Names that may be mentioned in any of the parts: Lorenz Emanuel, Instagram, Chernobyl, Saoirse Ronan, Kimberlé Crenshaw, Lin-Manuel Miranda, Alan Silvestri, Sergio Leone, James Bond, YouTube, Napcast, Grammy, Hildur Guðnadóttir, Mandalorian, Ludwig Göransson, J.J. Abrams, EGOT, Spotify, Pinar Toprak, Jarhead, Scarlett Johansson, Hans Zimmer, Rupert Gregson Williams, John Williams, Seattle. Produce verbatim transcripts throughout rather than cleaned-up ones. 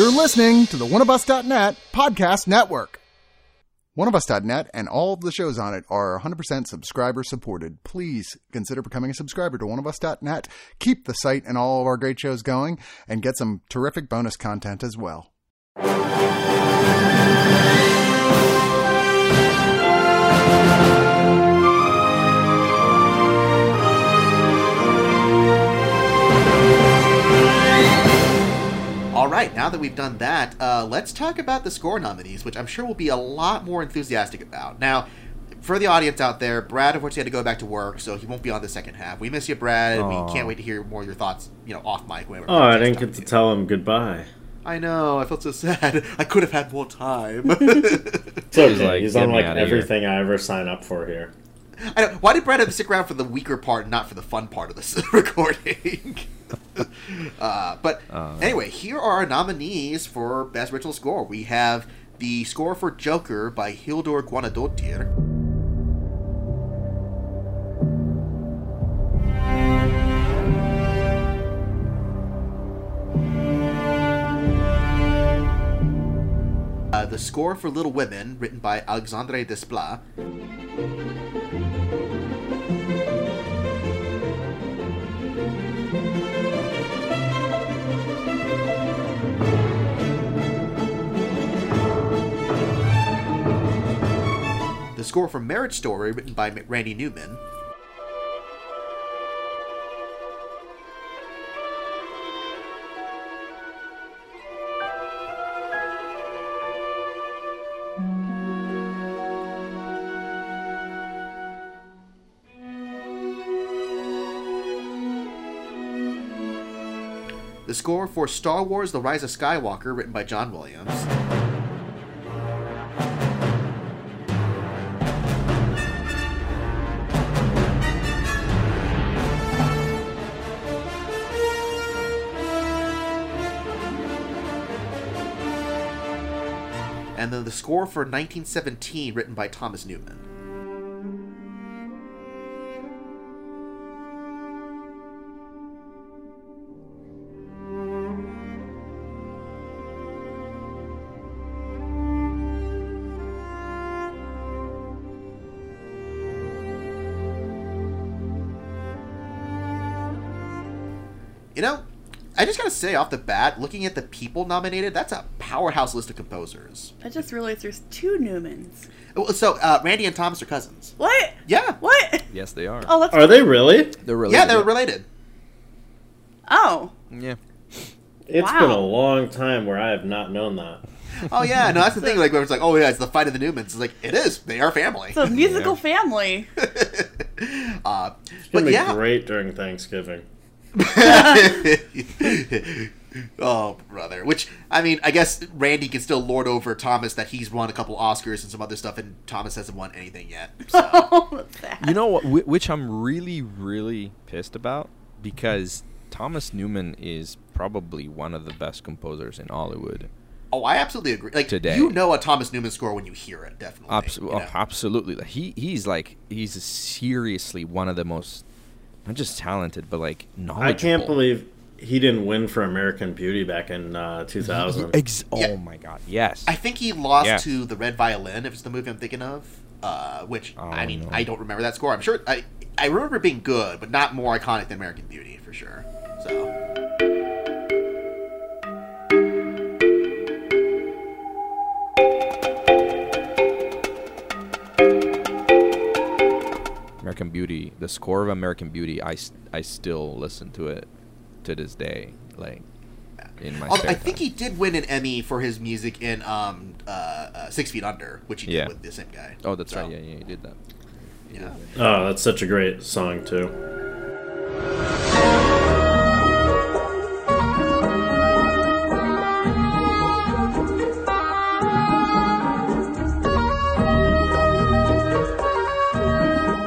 You're listening to the one of us dot net podcast network. one of us dot net and all of the shows on it are one hundred percent subscriber supported. Please consider becoming a subscriber to one of us dot net. Keep the site and all of our great shows going and get some terrific bonus content as well. All right, now that we've done that, uh, let's talk about the score nominees, which I'm sure we'll be a lot more enthusiastic about. Now, for the audience out there, Brad, unfortunately, had to go back to work, so he won't be on the second half. We miss you, Brad. Aww. We can't wait to hear more of your thoughts, you know, off mic. Whenever oh, I didn't get to, to tell him goodbye. I know. I felt so sad. I could have had more time. It's okay. He's on, like, everything I ever sign up for here. I know. Why did Brad have to stick around for the weaker part and not for the fun part of this recording? Uh, but uh, anyway, here are our nominees for Best Original Score. We have the score for Joker by Hildur Guðnadóttir. Uh, the score for Little Women, written by Alexandre Desplat. The score for Marriage Story, written by Randy Newman. The score for Star Wars: The Rise of Skywalker, written by John Williams. And then the score for nineteen seventeen, written by Thomas Newman. You know, I just gotta say off the bat, looking at the people nominated, that's a powerhouse list of composers. I just realized there's two Newmans. So uh, Randy and Thomas are cousins. What? Yeah. What? Yes, they are. Oh, that's are cool. They really? They're related. Yeah, they're related. Oh. Yeah. It's wow. been a long time where I have not known that. Oh yeah, no, that's the so, thing. Like where it's like, oh yeah, it's the fight of the Newmans. It's like it is. They are family. It's a musical yeah. family. uh, it's gonna be yeah. great during Thanksgiving. Oh, brother. Which, I mean, I guess Randy can still lord over Thomas that he's won a couple Oscars and some other stuff, and Thomas hasn't won anything yet. So. Oh, you know what? Which I'm really, really pissed about, because Thomas Newman is probably one of the best composers in Hollywood. Oh, I absolutely agree. Like today. You know a Thomas Newman score when you hear it, definitely. Absol- you know? oh, absolutely. He He's like, he's seriously one of the most, not just talented, but like knowledgeable. I can't believe... He didn't win for American Beauty back in uh, two thousand. Ex- oh, yeah. my God. Yes. I think he lost yeah. to The Red Violin, if it's the movie I'm thinking of, uh, which, oh, I mean, no. I don't remember that score. I'm sure I, I remember it being good, but not more iconic than American Beauty, for sure. So... American Beauty, the score of American Beauty, I, I still listen to it. To this day, like in my Although, I think time. He did win an Emmy for his music in um, uh, uh, Six Feet Under, which he yeah. did with the same guy. Oh, that's so. right. Yeah, yeah, he did that. He yeah. Did that. Oh, that's such a great song too.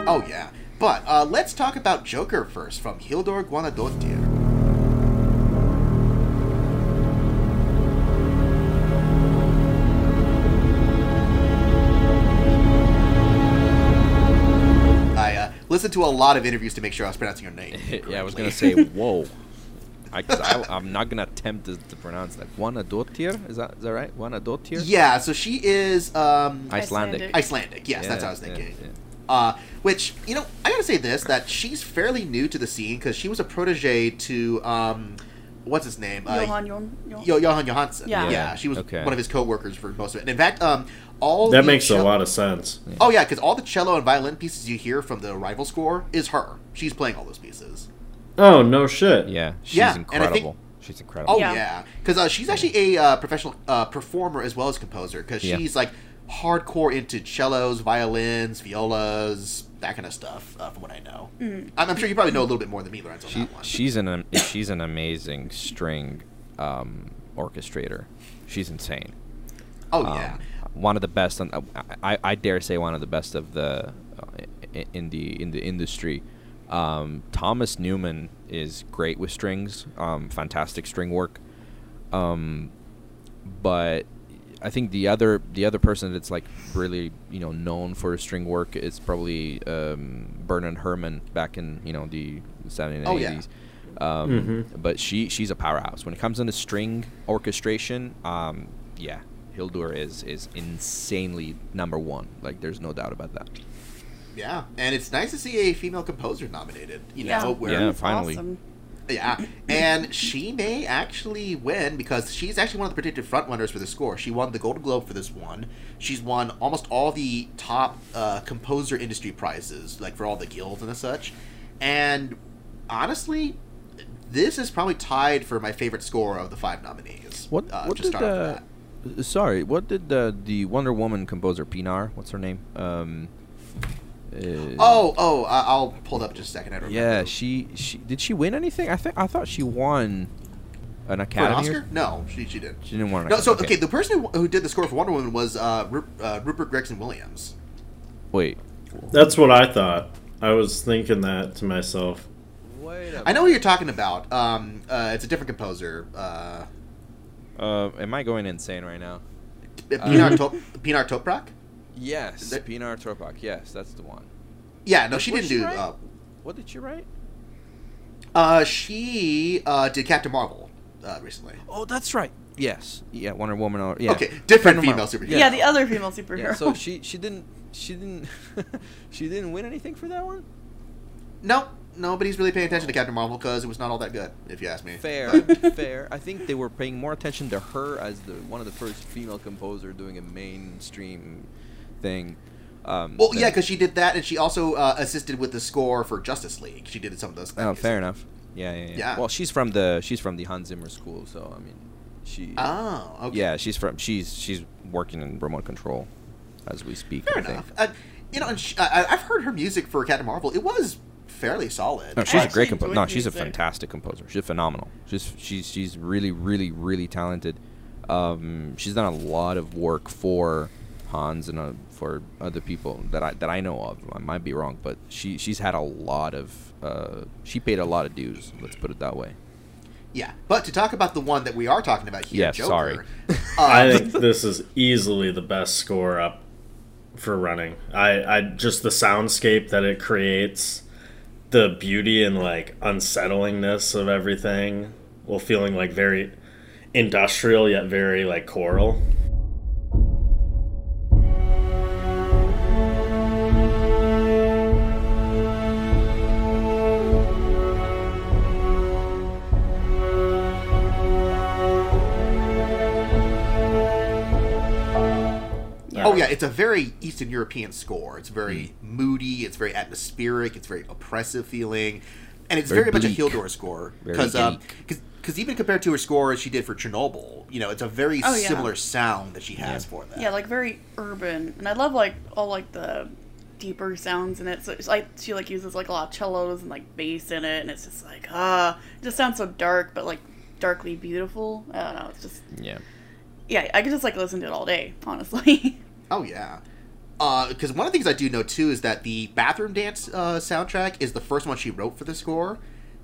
Oh yeah, but uh, let's talk about Joker first from Hildur Guðnadóttir. Listen to a lot of interviews to make sure I was pronouncing your name. Yeah, I was going to say, whoa. I, I, I'm not going to attempt to, to pronounce that. Guðnadóttir? Is that, is that right? Guðnadóttir? Yeah, so she is... Um, Icelandic. Icelandic, yes, yeah, that's what I was thinking. Yeah, yeah. Uh, which, you know, I gotta say this, that she's fairly new to the scene, because she was a protege to, um, what's his name? Uh, Johann, Johann, Joh- Jóhann Jóhannsson. Yeah. yeah. Yeah, she was okay. one of his co-workers for most of it. And in fact, um, all That makes cello- a lot of sense. Yeah. Oh, yeah, because all the cello and violin pieces you hear from the Arrival score is her. She's playing all those pieces. Oh, no shit. Yeah, she's yeah, incredible. And I think, she's incredible. Oh, yeah. Because yeah. uh, she's actually a uh, professional uh, performer as well as composer, because yeah. she's, like... hardcore into cellos, violins, violas, that kind of stuff, uh, from what I know. Mm. I'm, I'm sure you probably know a little bit more than me, Lorenz, on she, that one. She's an um, she's an amazing string um, orchestrator. She's insane. Oh, um, yeah. One of the best, on, I, I, I dare say one of the best of the, uh, in the in the industry. Um, Thomas Newman is great with strings, um, fantastic string work. Um, but... I think the other the other person that's like really you know known for string work is probably um, Bernard Herrmann back in you know the seventies and oh, eighties. Yeah. Um, mm-hmm. But she she's a powerhouse when it comes into string orchestration. Um, yeah, Hildur is is insanely number one. Like there's no doubt about that. Yeah, and it's nice to see a female composer nominated. You yeah. know, where yeah, finally. Awesome. Yeah, and she may actually win because she's actually one of the predicted frontrunners for the score. She won the Golden Globe for this one. She's won almost all the top uh, composer industry prizes, like for all the guilds and such. And honestly, this is probably tied for my favorite score of the five nominees. What, uh, what to did start uh, with that. Sorry, what did the, the Wonder Woman composer, Pinar, what's her name? Um... Uh, oh, oh! Uh, I'll pull it up just a second. I don't remember. Yeah, she, she did she win anything? I think I thought she won an Academy. For an Oscar? No, she she did. She didn't win an no, Academy. No, so okay. okay, the person who, who did the score for Wonder Woman was uh, Ru- uh, Rupert Gregson Williams. Wait, that's what I thought. I was thinking that to myself. Wait a I know what you're talking about. Um, uh, it's a different composer. Uh, uh, am I going insane right now? Pinar Top- Pinar Toprak. Yes, there... Pinar Toprak. Yes, that's the one. Yeah, no, she what didn't did she do. Uh, what did she write? Uh, she uh, did Captain Marvel uh, recently. Oh, that's right. Yes, yeah, Wonder Woman. Or, yeah. Okay, different Wonder female superhero. Yeah. yeah, the other female superhero. Yeah, so she she didn't she didn't she didn't win anything for that one. No, nobody's really paying attention to Captain Marvel because it was not all that good, if you ask me. Fair, fair. I think they were paying more attention to her as the one of the first female composer doing a mainstream. Thing. Um, well, yeah, because she did that, and she also uh, assisted with the score for Justice League. She did some of those things. Oh, fair enough. Yeah, yeah, yeah. yeah. Well, she's from the she's from the Hans Zimmer school, so I mean, she. Oh, okay. Yeah, she's from she's she's working in remote control, as we speak. Fair I enough. Think. Uh, you know, and she, I, I've heard her music for Captain Marvel. It was fairly solid. No, she's I a great composer. No, she's music. a fantastic composer. She's phenomenal. She's she's she's really really really talented. Um, she's done a lot of work for. Hans and uh, for other people that I that I know of, I might be wrong, but she she's had a lot of uh, she paid a lot of dues. Let's put it that way. Yeah, but to talk about the one that we are talking about here, yeah, Joker, sorry. Um, I think this is easily the best score up for running. I, I just the soundscape that it creates, the beauty and like unsettlingness of everything, while feeling like very industrial yet very like choral. Oh, yeah, it's a very Eastern European score. It's very mm. moody, it's very atmospheric, it's very oppressive feeling, and it's very, very much a Hildur score. Because um, even compared to her score she did for Chernobyl, you know, it's a very oh, yeah. similar sound that she has yeah. for that. Yeah, like very urban. And I love, like, all, like, the deeper sounds in it. So it's like, she, like, uses, like, a lot of cellos and, like, bass in it, and it's just like, ah, it just sounds so dark, but, like, darkly beautiful. I don't know, it's just... Yeah. Yeah, I could just, like, listen to it all day, honestly. Oh, yeah. Because uh, one of the things I do know, too, is that the Bathroom Dance uh, soundtrack is the first one she wrote for the score.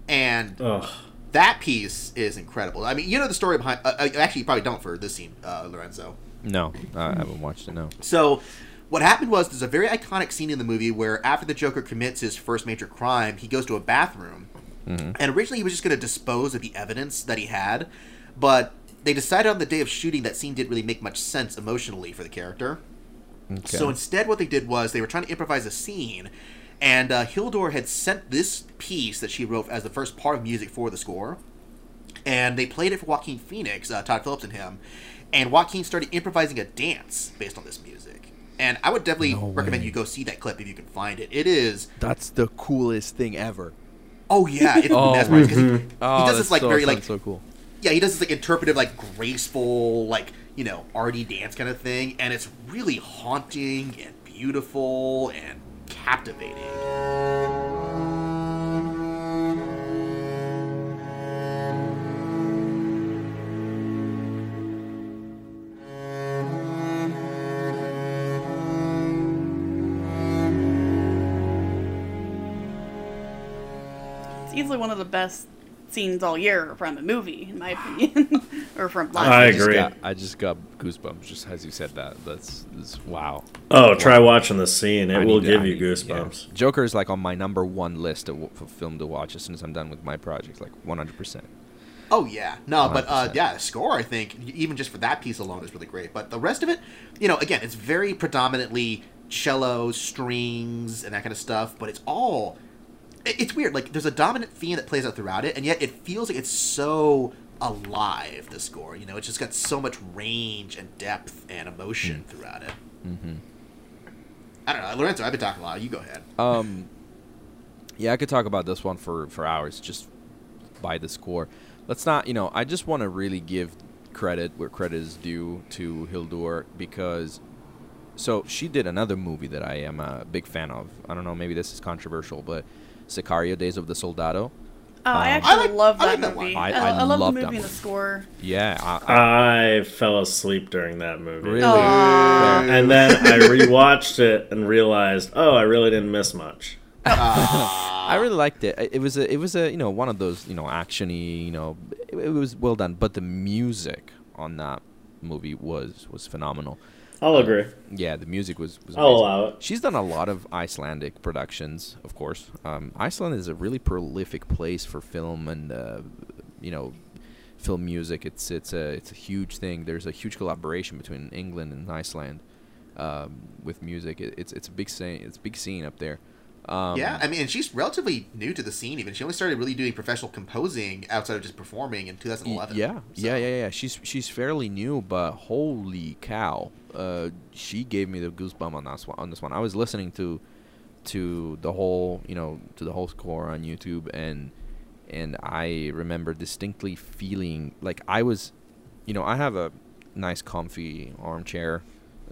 And Ugh. that piece is incredible. I mean, you know the story behind... Uh, actually, you probably don't for this scene, uh, Lorenzo. No, I haven't watched it, no. So, what happened was there's a very iconic scene in the movie where after the Joker commits his first major crime, he goes to a bathroom Mm-hmm. And originally he was just going to dispose of the evidence that he had, but they decided on the day of shooting that scene didn't really make much sense emotionally for the character. Okay. So instead what they did was they were trying to improvise a scene, and uh, Hildur had sent this piece that she wrote as the first part of music for the score, and they played it for Joaquin Phoenix, uh, Todd Phillips and him, and Joaquin started improvising a dance based on this music. And I would definitely no recommend way. you go see that clip if you can find it. It is... That's the coolest thing ever. Oh, yeah. It's oh, mesmerizing. Mm-hmm. He, he oh, does this, like, so very, fun, like... so cool. Yeah, he does this, like, interpretive, like, graceful, like, you know, arty dance kind of thing. And it's really haunting and beautiful and captivating. Easily one of the best scenes all year from a movie, in my opinion, or from live. I, I agree. Just got, I just got goosebumps just as you said that. That's, that's wow. Oh, wow. Try watching the scene. It I will to, give I you need, goosebumps. Yeah. Joker is like on my number one list of film to watch as soon as I'm done with my project, like one hundred percent. Oh, yeah. No, one hundred percent. But uh, yeah, the score, I think, even just for that piece alone is really great. But the rest of it, you know, again, it's very predominantly cello, strings, and that kind of stuff, but it's all... It's weird. Like, there's a dominant theme that plays out throughout it, and yet it feels like it's so alive, the score. You know, it's just got so much range and depth and emotion mm-hmm. throughout it. Mm-hmm. I don't know. Lorenzo, I've been talking a lot. You go ahead. Um, yeah, I could talk about this one for, for hours just by the score. Let's not, you know, I just want to really give credit where credit is due to Hildur because... So she did another movie that I am a big fan of. I don't know, maybe this is controversial, but... Sicario, Days of the Soldado. Oh, um, I actually I like, love that I like movie. That I, I, I love the movie, movie and the score. Yeah. I, I, I fell asleep during that movie. Really? Uh, and then I rewatched it and realized, oh, I really didn't miss much. Uh, I really liked it. It was a, it was a, you know, one of those, you know, actiony, you know, it, it was well done. But the music on that movie was was phenomenal. I'll agree. Um, yeah, the music was, was amazing. I'll allow it. She's done a lot of Icelandic productions, of course. Um, Iceland is a really prolific place for film and, uh, you know, film music. It's it's a it's a huge thing. There's a huge collaboration between England and Iceland um, with music. It, it's it's a big scene. It's a big scene up there. Um, yeah, I mean, and she's relatively new to the scene. Even she only started really doing professional composing outside of just performing in two thousand eleven. Yeah, so. yeah, yeah, yeah. She's she's fairly new, but holy cow, uh, she gave me the goosebump on this one. On this one, I was listening to to the whole, you know, to the whole score on YouTube, and and I remember distinctly feeling like I was, you know, I have a nice, comfy armchair.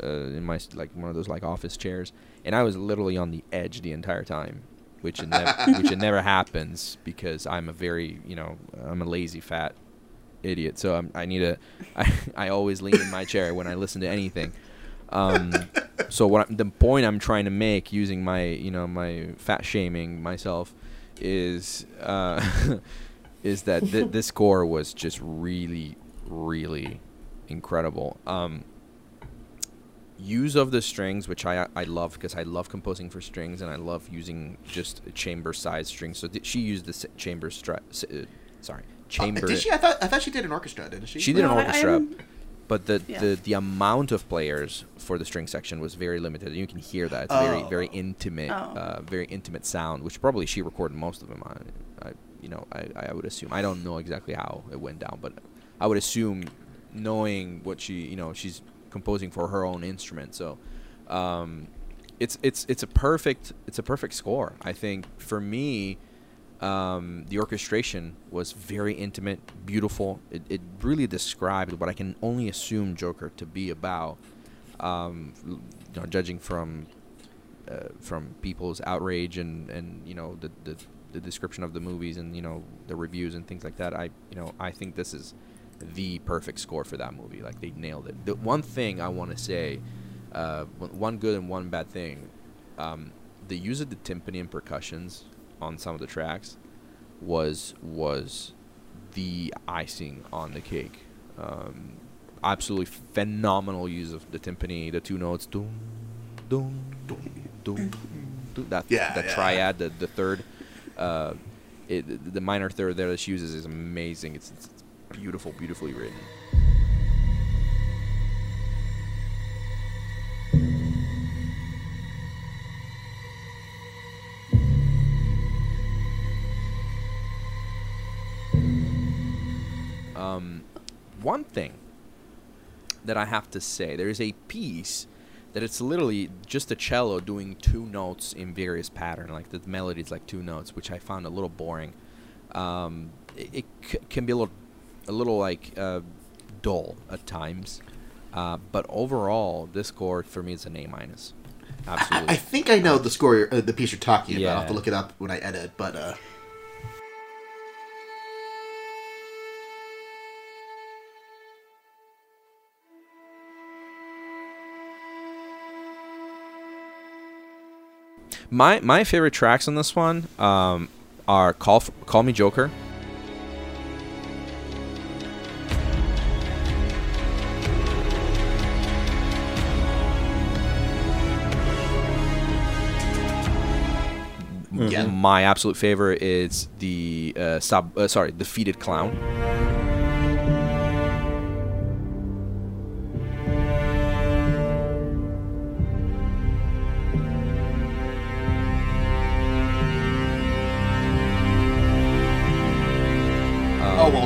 Uh, in my like one of those like office chairs, and I was literally on the edge the entire time, which it never which it never happens because I'm a very you know I'm a lazy fat idiot, so I'm, I need a I, I always lean in my chair when I listen to anything. Um, so what I, the point I'm trying to make using my you know my fat shaming myself is uh, is that th- this score was just really really incredible. Um, use of the strings, which I I love because I love composing for strings and I love using just chamber sized strings. So th- she used the chamber stri- uh, sorry chamber. Uh, did she? I thought I thought she did an orchestra, didn't she? She did no, an orchestra, I, but the, yeah. the the amount of players for the string section was very limited. You can hear that it's oh. very very intimate, oh. uh, very intimate sound, which probably she recorded most of them on. I you know I I would assume I don't know exactly how it went down, but I would assume knowing what she you know she's. composing for her own instrument, so um, it's it's it's a perfect it's a perfect score. I think for me, um, the orchestration was very intimate, beautiful. It, it really described what I can only assume Joker to be about. Um, you know, judging from uh, from people's outrage and, and you know the, the the description of the movies and you know the reviews and things like that, I you know I think this is the perfect score for that movie. Like, they nailed it. The one thing I want to say, uh, one good and one bad thing, um, the use of the timpani and percussions on some of the tracks was was the icing on the cake. Um, absolutely phenomenal use of the timpani, the two notes, doom, doom, doom, doom, doom, that, yeah, that yeah. triad, the, the third. Uh, it, the minor third there that she uses is amazing. It's, it's, it's beautiful, beautifully written. Um, one thing that I have to say, there is a piece that it's literally just a cello doing two notes in various pattern, like the melody is like two notes, which I found a little boring. Um, it it c can be a little, a little like uh, dull at times, uh, but overall, this score for me is an A minus. Absolutely. I, I think I know uh, the score, uh, the piece you're talking yeah. about. I'll have to look it up when I edit, but. Uh... My my favorite tracks on this one um, are "Call F Call Me Joker," yeah. My absolute favorite is the uh, sub. Uh, sorry, "Defeated Clown."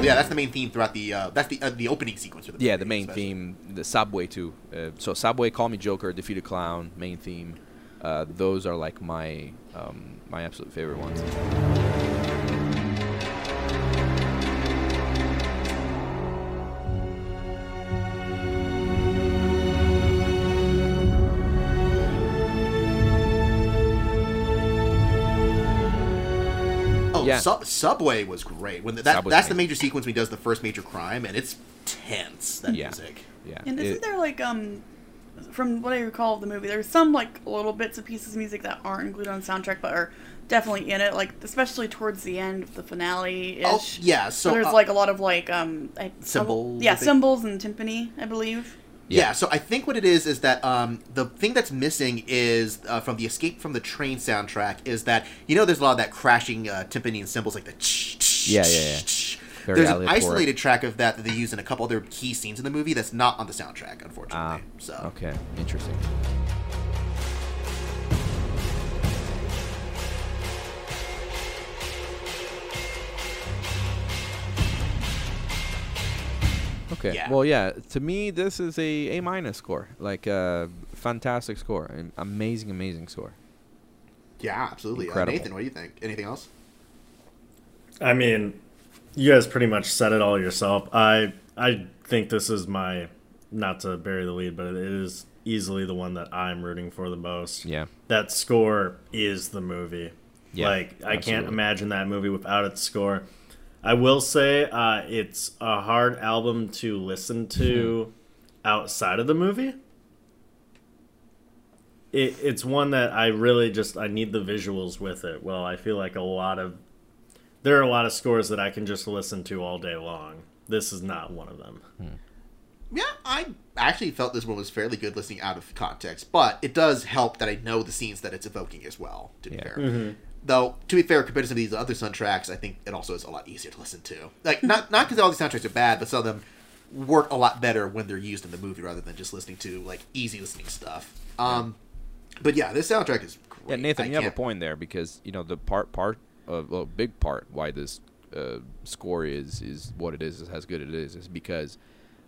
Yeah, that's the main theme throughout the uh, that's the uh, the opening sequence. The yeah, the main especially. theme, the Subway too. Uh, so Subway, Call Me Joker, Defeated Clown, main theme. Uh, those are like my um, my absolute favorite ones. Yeah. Sub Subway was great. When the, that Subway's that's amazing. The major sequence when he does the first major crime, and it's tense. That yeah. music. Yeah. And isn't it, there like um, from what I recall of the movie, there's some like little bits and pieces of music that aren't included on the soundtrack, but are definitely in it. Like especially towards the end of the finale. -ish. Oh yeah. So, so there's uh, like a lot of like um I, cymbals. Yeah, cymbals and timpani, I believe. Yeah. yeah, so I think what it is is that um, the thing that's missing is uh, from the Escape from the Train soundtrack is that, you know, there's a lot of that crashing uh, timpani and cymbals like the ch ch yeah, yeah, yeah. There's an isolated track of that that they use in a couple other key scenes in the movie that's not on the soundtrack, unfortunately. Uh, so okay, interesting. Okay. Yeah. Well, yeah. To me, this is a A minus score. Like a uh, fantastic score, an amazing, amazing score. Yeah, absolutely. Uh, Nathan, what do you think? Anything else? I mean, you guys pretty much said it all yourself. I I think this is my, not to bury the lead, but it is easily the one that I'm rooting for the most. Yeah. That score is the movie. Yeah. Like absolutely. I can't imagine that movie without its score. I will say uh, it's a hard album to listen to mm-hmm. outside of the movie. It, it's one that I really just, I need the visuals with it. Well, I feel like a lot of, there are a lot of scores that I can just listen to all day long. This is not one of them. Mm. Yeah, I actually felt this one was fairly good listening out of context, but it does help that I know the scenes that it's evoking as well, to be yeah. fair. Mm-hmm. Though, to be fair, compared to some of these other soundtracks, I think it also is a lot easier to listen to. Like, not not because all these soundtracks are bad, but some of them work a lot better when they're used in the movie rather than just listening to, like, easy listening stuff. Um, but, yeah, this soundtrack is great. Yeah, Nathan, I you can't... have a point there because, you know, the part, part of, well, big part why this uh, score is is what it is, is how good it is, is because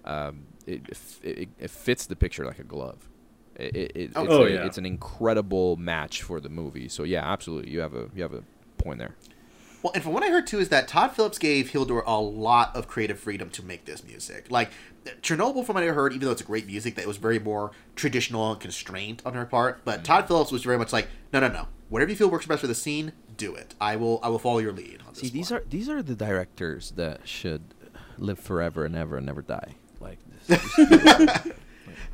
um, it, it, it fits the picture like a glove. It, it, it's, oh, a, yeah. it's an incredible match for the movie. So yeah, absolutely, you have a you have a point there. Well, and from what I heard too is that Todd Phillips gave Hildur a lot of creative freedom to make this music. Like Chernobyl, from what I heard, even though it's a great music, that was very more traditional and constrained on her part. But mm-hmm. Todd Phillips was very much like, no, no, no, whatever you feel works best for the scene, do it. I will, I will follow your lead. On this See, these part. are these are the directors that should live forever and ever and never die. Like this.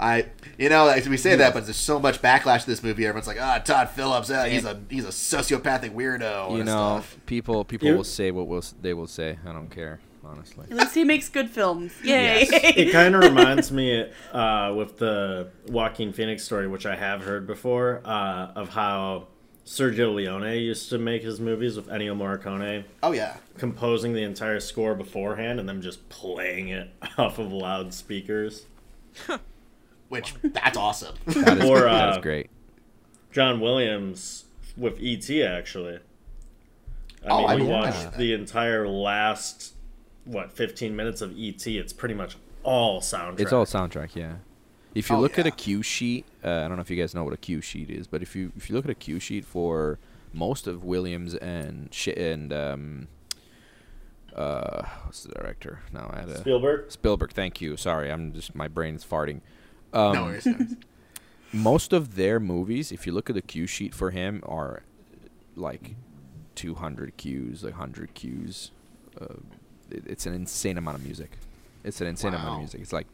I, you know, like we say yeah. that, but there's so much backlash to this movie. Everyone's like, "Ah, oh, Todd Phillips, uh, he's a he's a sociopathic weirdo." You and know, stuff. people people yeah. will say what will they will say. I don't care, honestly. At least he makes good films. Yay! Yes. It kind of reminds me uh, with the Joaquin Phoenix story, which I have heard before, uh, of how Sergio Leone used to make his movies with Ennio Morricone. Oh, yeah. Composing the entire score beforehand and then just playing it off of loudspeakers. Which, that's awesome. That is, or, uh, that is great. John Williams with E T, actually. I oh, mean, I we watched the entire last, what, fifteen minutes of E T. It's pretty much all soundtrack. It's all soundtrack, yeah. If you oh, look yeah. at a cue sheet, uh, I don't know if you guys know what a cue sheet is, but if you if you look at a cue sheet for most of Williams and sh and um, uh, what's the director? No, I had a Spielberg. Spielberg, thank you. Sorry, I'm just my brain's farting. Um, no worries. Most of their movies, if you look at the cue sheet for him, are like two hundred cues, one hundred cues. Uh, it, it's an insane amount of music. It's an insane wow. amount of music. It's like.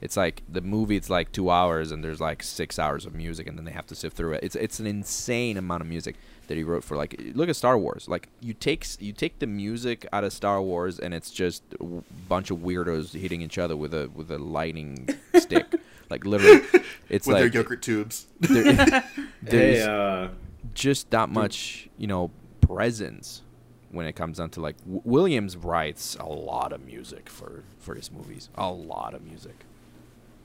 It's like the movie, it's like two hours and there's like six hours of music and then they have to sift through it. It's it's an insane amount of music that he wrote for, like, look at Star Wars. Like, you take, you take the music out of Star Wars and it's just a bunch of weirdos hitting each other with a, with a lightning stick. Like, literally. It's with like, their yogurt tubes. There, there's hey, uh, just that much, you know, presence when it comes down to, like, w Williams writes a lot of music for, for his movies. A lot of music.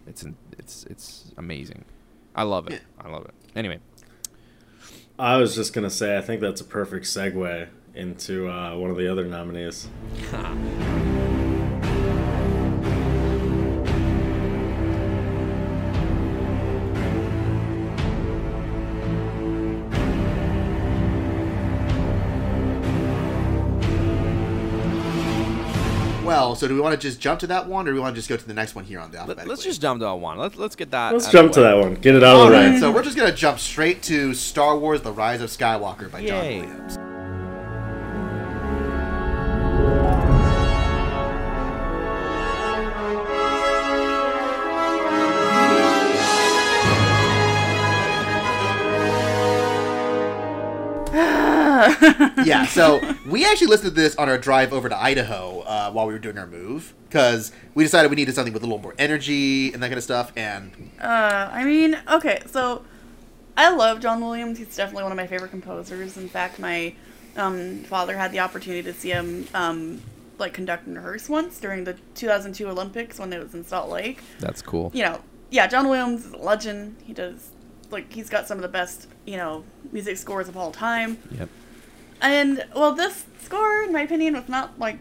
It's it's it's amazing. I love it. Yeah. I love it. Anyway, I was just gonna say I think that's a perfect segue into uh, one of the other nominees. So do we want to just jump to that one, or do we want to just go to the next one here on the alphabet? Let's just jump to that one. Let's let's get that. Let's jump to that one. Get it out of the way. So we're just gonna jump straight to Star Wars: The Rise of Skywalker by John Williams. Yeah, so we actually listened to this on our drive over to Idaho uh, while we were doing our move, because we decided we needed something with a little more energy and that kind of stuff. And uh, I mean, okay, so I love John Williams. He's definitely one of my favorite composers. In fact, my um, father had the opportunity to see him um, like conduct and rehearse once during the two thousand two Olympics when it was in Salt Lake. That's cool. You know, yeah, John Williams is a legend. He does, like, he's got some of the best, you know, music scores of all time. Yep. And, well, this score, in my opinion, was not, like,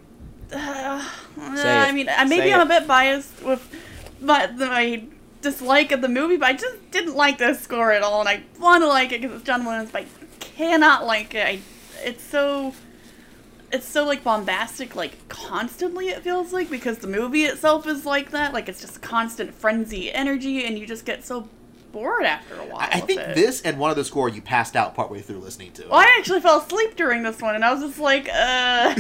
uh, I mean, maybe Say I'm it. a bit biased with my, my dislike of the movie, but I just didn't like this score at all, and I want to like it because it's John Williams, but I cannot like it. I, it's so, it's so, like, bombastic, like, constantly, it feels like, because the movie itself is like that. Like, it's just constant frenzy energy, and you just get so bored after a while. I think it. this and one of the score you passed out partway through listening to. Well, I actually fell asleep during this one, and I was just like, uh...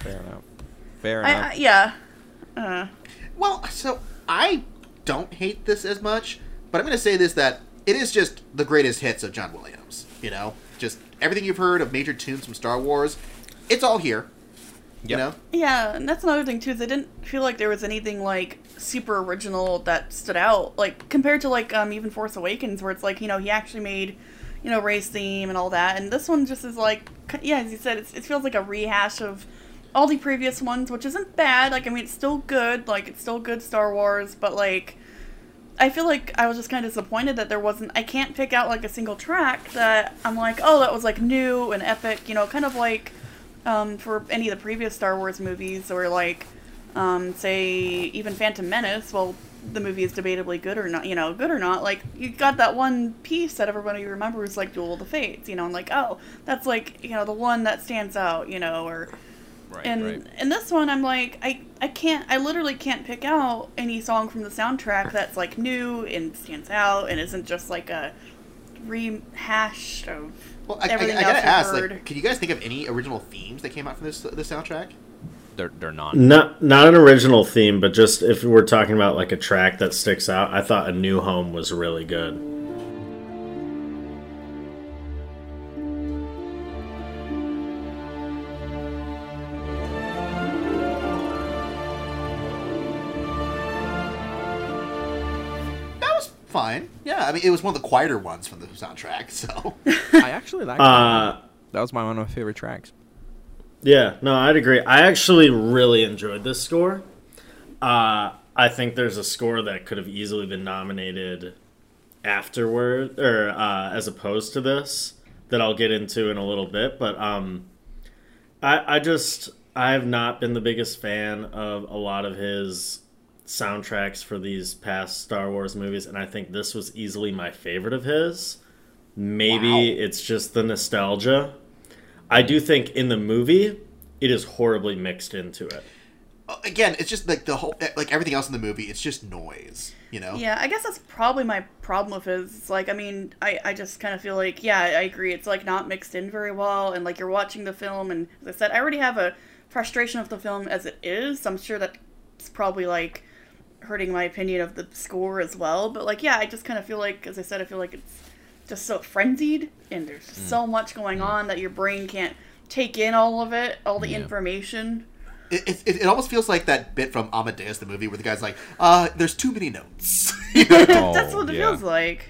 Fair enough. Fair I, enough. I, yeah. Uh. Well, so, I don't hate this as much, but I'm going to say this, that it is just the greatest hits of John Williams, you know? Just everything you've heard of major tunes from Star Wars, it's all here. Yep. You know? Yeah, and that's another thing, too, is I didn't feel like there was anything, like, super original that stood out. Like, compared to, like, um, even Force Awakens, where it's like, you know, he actually made, you know, race theme and all that. And this one just is like, yeah, as you said, it's, it feels like a rehash of all the previous ones, which isn't bad. Like, I mean, it's still good. Like, it's still good Star Wars, but, like, I feel like I was just kind of disappointed that there wasn't, I can't pick out, like, a single track that I'm like, oh, that was, like, new and epic, you know, kind of like... Um, for any of the previous Star Wars movies, or like, um, say, even Phantom Menace, well, the movie is debatably good or not, you know, good or not, like, you got that one piece that everybody remembers, like, Duel of the Fates, you know, and like, oh, that's like, you know, the one that stands out, you know, or, right, and, right. and this one, I'm like, I, I can't, I literally can't pick out any song from the soundtrack that's, like, new and stands out and isn't just, like, a rehash of... Well, I, I, I gotta ask, like, can you guys think of any original themes that came out from this this soundtrack? They're they're not not not an original theme, but just if we're talking about like a track that sticks out, I thought "A New Home" was really good. That was fine. Yeah, I mean, it was one of the quieter ones from the soundtrack, so. I actually liked uh, that. That was my one of my favorite tracks. Yeah, no, I'd agree. I actually really enjoyed this score. Uh, I think there's a score that could have easily been nominated afterward, or uh, as opposed to this, that I'll get into in a little bit. But um, I, I just, I have not been the biggest fan of a lot of his soundtracks for these past Star Wars movies, and I think this was easily my favorite of his. Maybe wow. It's just the nostalgia. I do think in the movie, it is horribly mixed into it. Again, it's just like the whole, like everything else in the movie, it's just noise, you know? Yeah, I guess that's probably my problem with it. It's like, I mean, I, I just kind of feel like, yeah, I agree. It's like not mixed in very well. And like you're watching the film. And as I said, I already have a frustration of the film as it is. So I'm sure that's probably like hurting my opinion of the score as well. But like, yeah, I just kind of feel like, as I said, I feel like it's just so frenzied. And there's mm. so much going mm. on that your brain can't take in all of it, all the yeah. information. It, it it almost feels like that bit from Amadeus, the movie, where the guy's like, uh, there's too many notes. You know? Oh, that's what it yeah. feels like.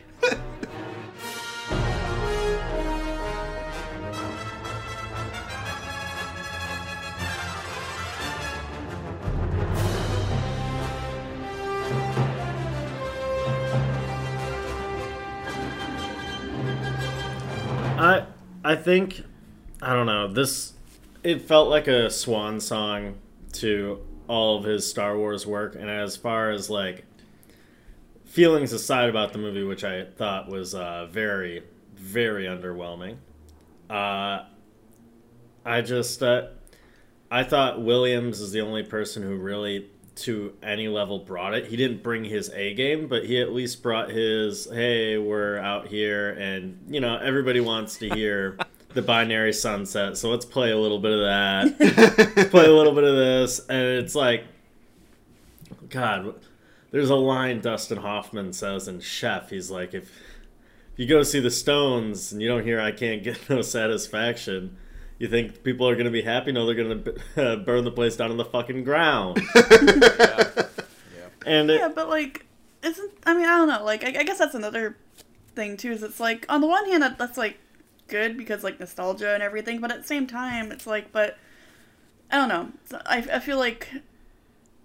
I, I think, I don't know, this... It felt like a swan song to all of his Star Wars work. And as far as, like, feelings aside about the movie, which I thought was uh, very, very underwhelming, uh, I just, uh, I thought Williams is the only person who really, to any level, brought it. He didn't bring his A game, but he at least brought his, hey, we're out here, and, you know, everybody wants to hear... the binary sunset, so let's play a little bit of that. Play a little bit of this, and it's like, God, there's a line Dustin Hoffman says in Chef. He's like, if, if you go see the Stones and you don't hear I Can't Get No Satisfaction, you think people are going to be happy? No, they're going to uh, burn the place down to the fucking ground. yeah. Yeah. And it, yeah, but like, isn't, I mean, I don't know, like, I, I guess that's another thing too, is it's like, on the one hand, that's like, good because like nostalgia and everything, but at the same time it's like, but I don't know, so I, I feel like there's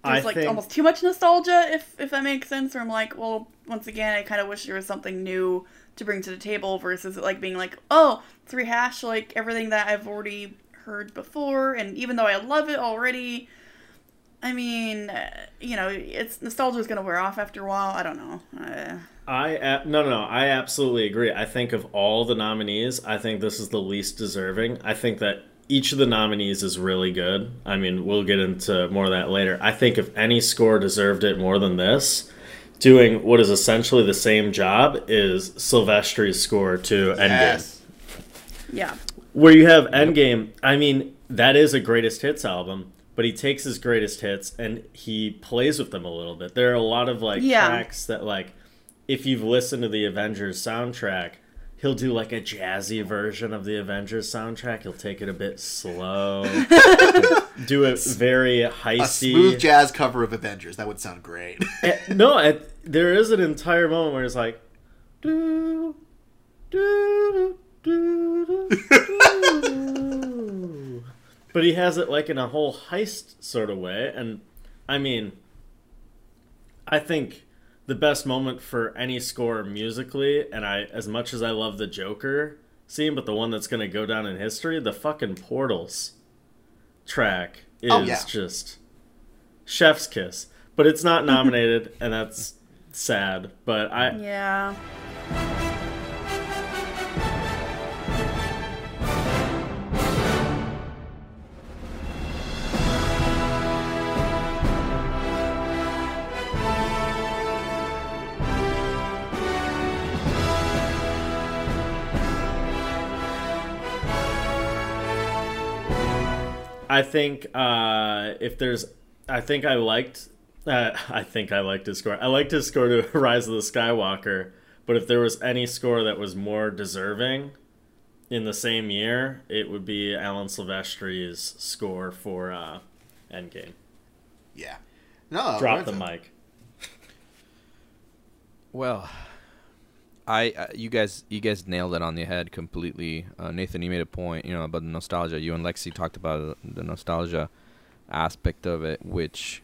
I like think... almost too much nostalgia, if if that makes sense, or I'm like, well, once again, I kind of wish there was something new to bring to the table versus it like being like, oh, it's rehash like everything that I've already heard before, and even though I love it already, I mean, you know, it's nostalgia is going to wear off after a while. I don't know. Uh... I no, no, no. I absolutely agree. I think of all the nominees, I think this is the least deserving. I think that each of the nominees is really good. I mean, we'll get into more of that later. I think if any score deserved it more than this, doing what is essentially the same job is Silvestri's score to yes. Endgame. Yeah. Where you have Endgame, I mean, that is a greatest hits album. But he takes his greatest hits and he plays with them a little bit. There are a lot of like yeah. tracks that, like, if you've listened to the Avengers soundtrack, he'll do like a jazzy version of the Avengers soundtrack. He'll take it a bit slow, do it very heisty. A smooth jazz cover of Avengers. That would sound great. And, no, it, there is an entire moment where it's like, do do do do do. But he has it, like, in a whole heist sort of way. And, I mean, I think the best moment for any score musically, and I, as much as I love the Joker scene, but the one that's going to go down in history, the fucking Portals track is oh, yeah. just chef's kiss. But it's not nominated, and that's sad. But I... Yeah... I think uh, if there's, I think I liked, uh, I think I liked his score. I liked his score to Rise of the Skywalker, but if there was any score that was more deserving in the same year, it would be Alan Silvestri's score for uh, Endgame. Yeah. No. Drop the mic. Well, I uh, you guys you guys nailed it on the head completely. Uh, Nathan, you made a point, you know, about the nostalgia. You and Lexi talked about the nostalgia aspect of it, which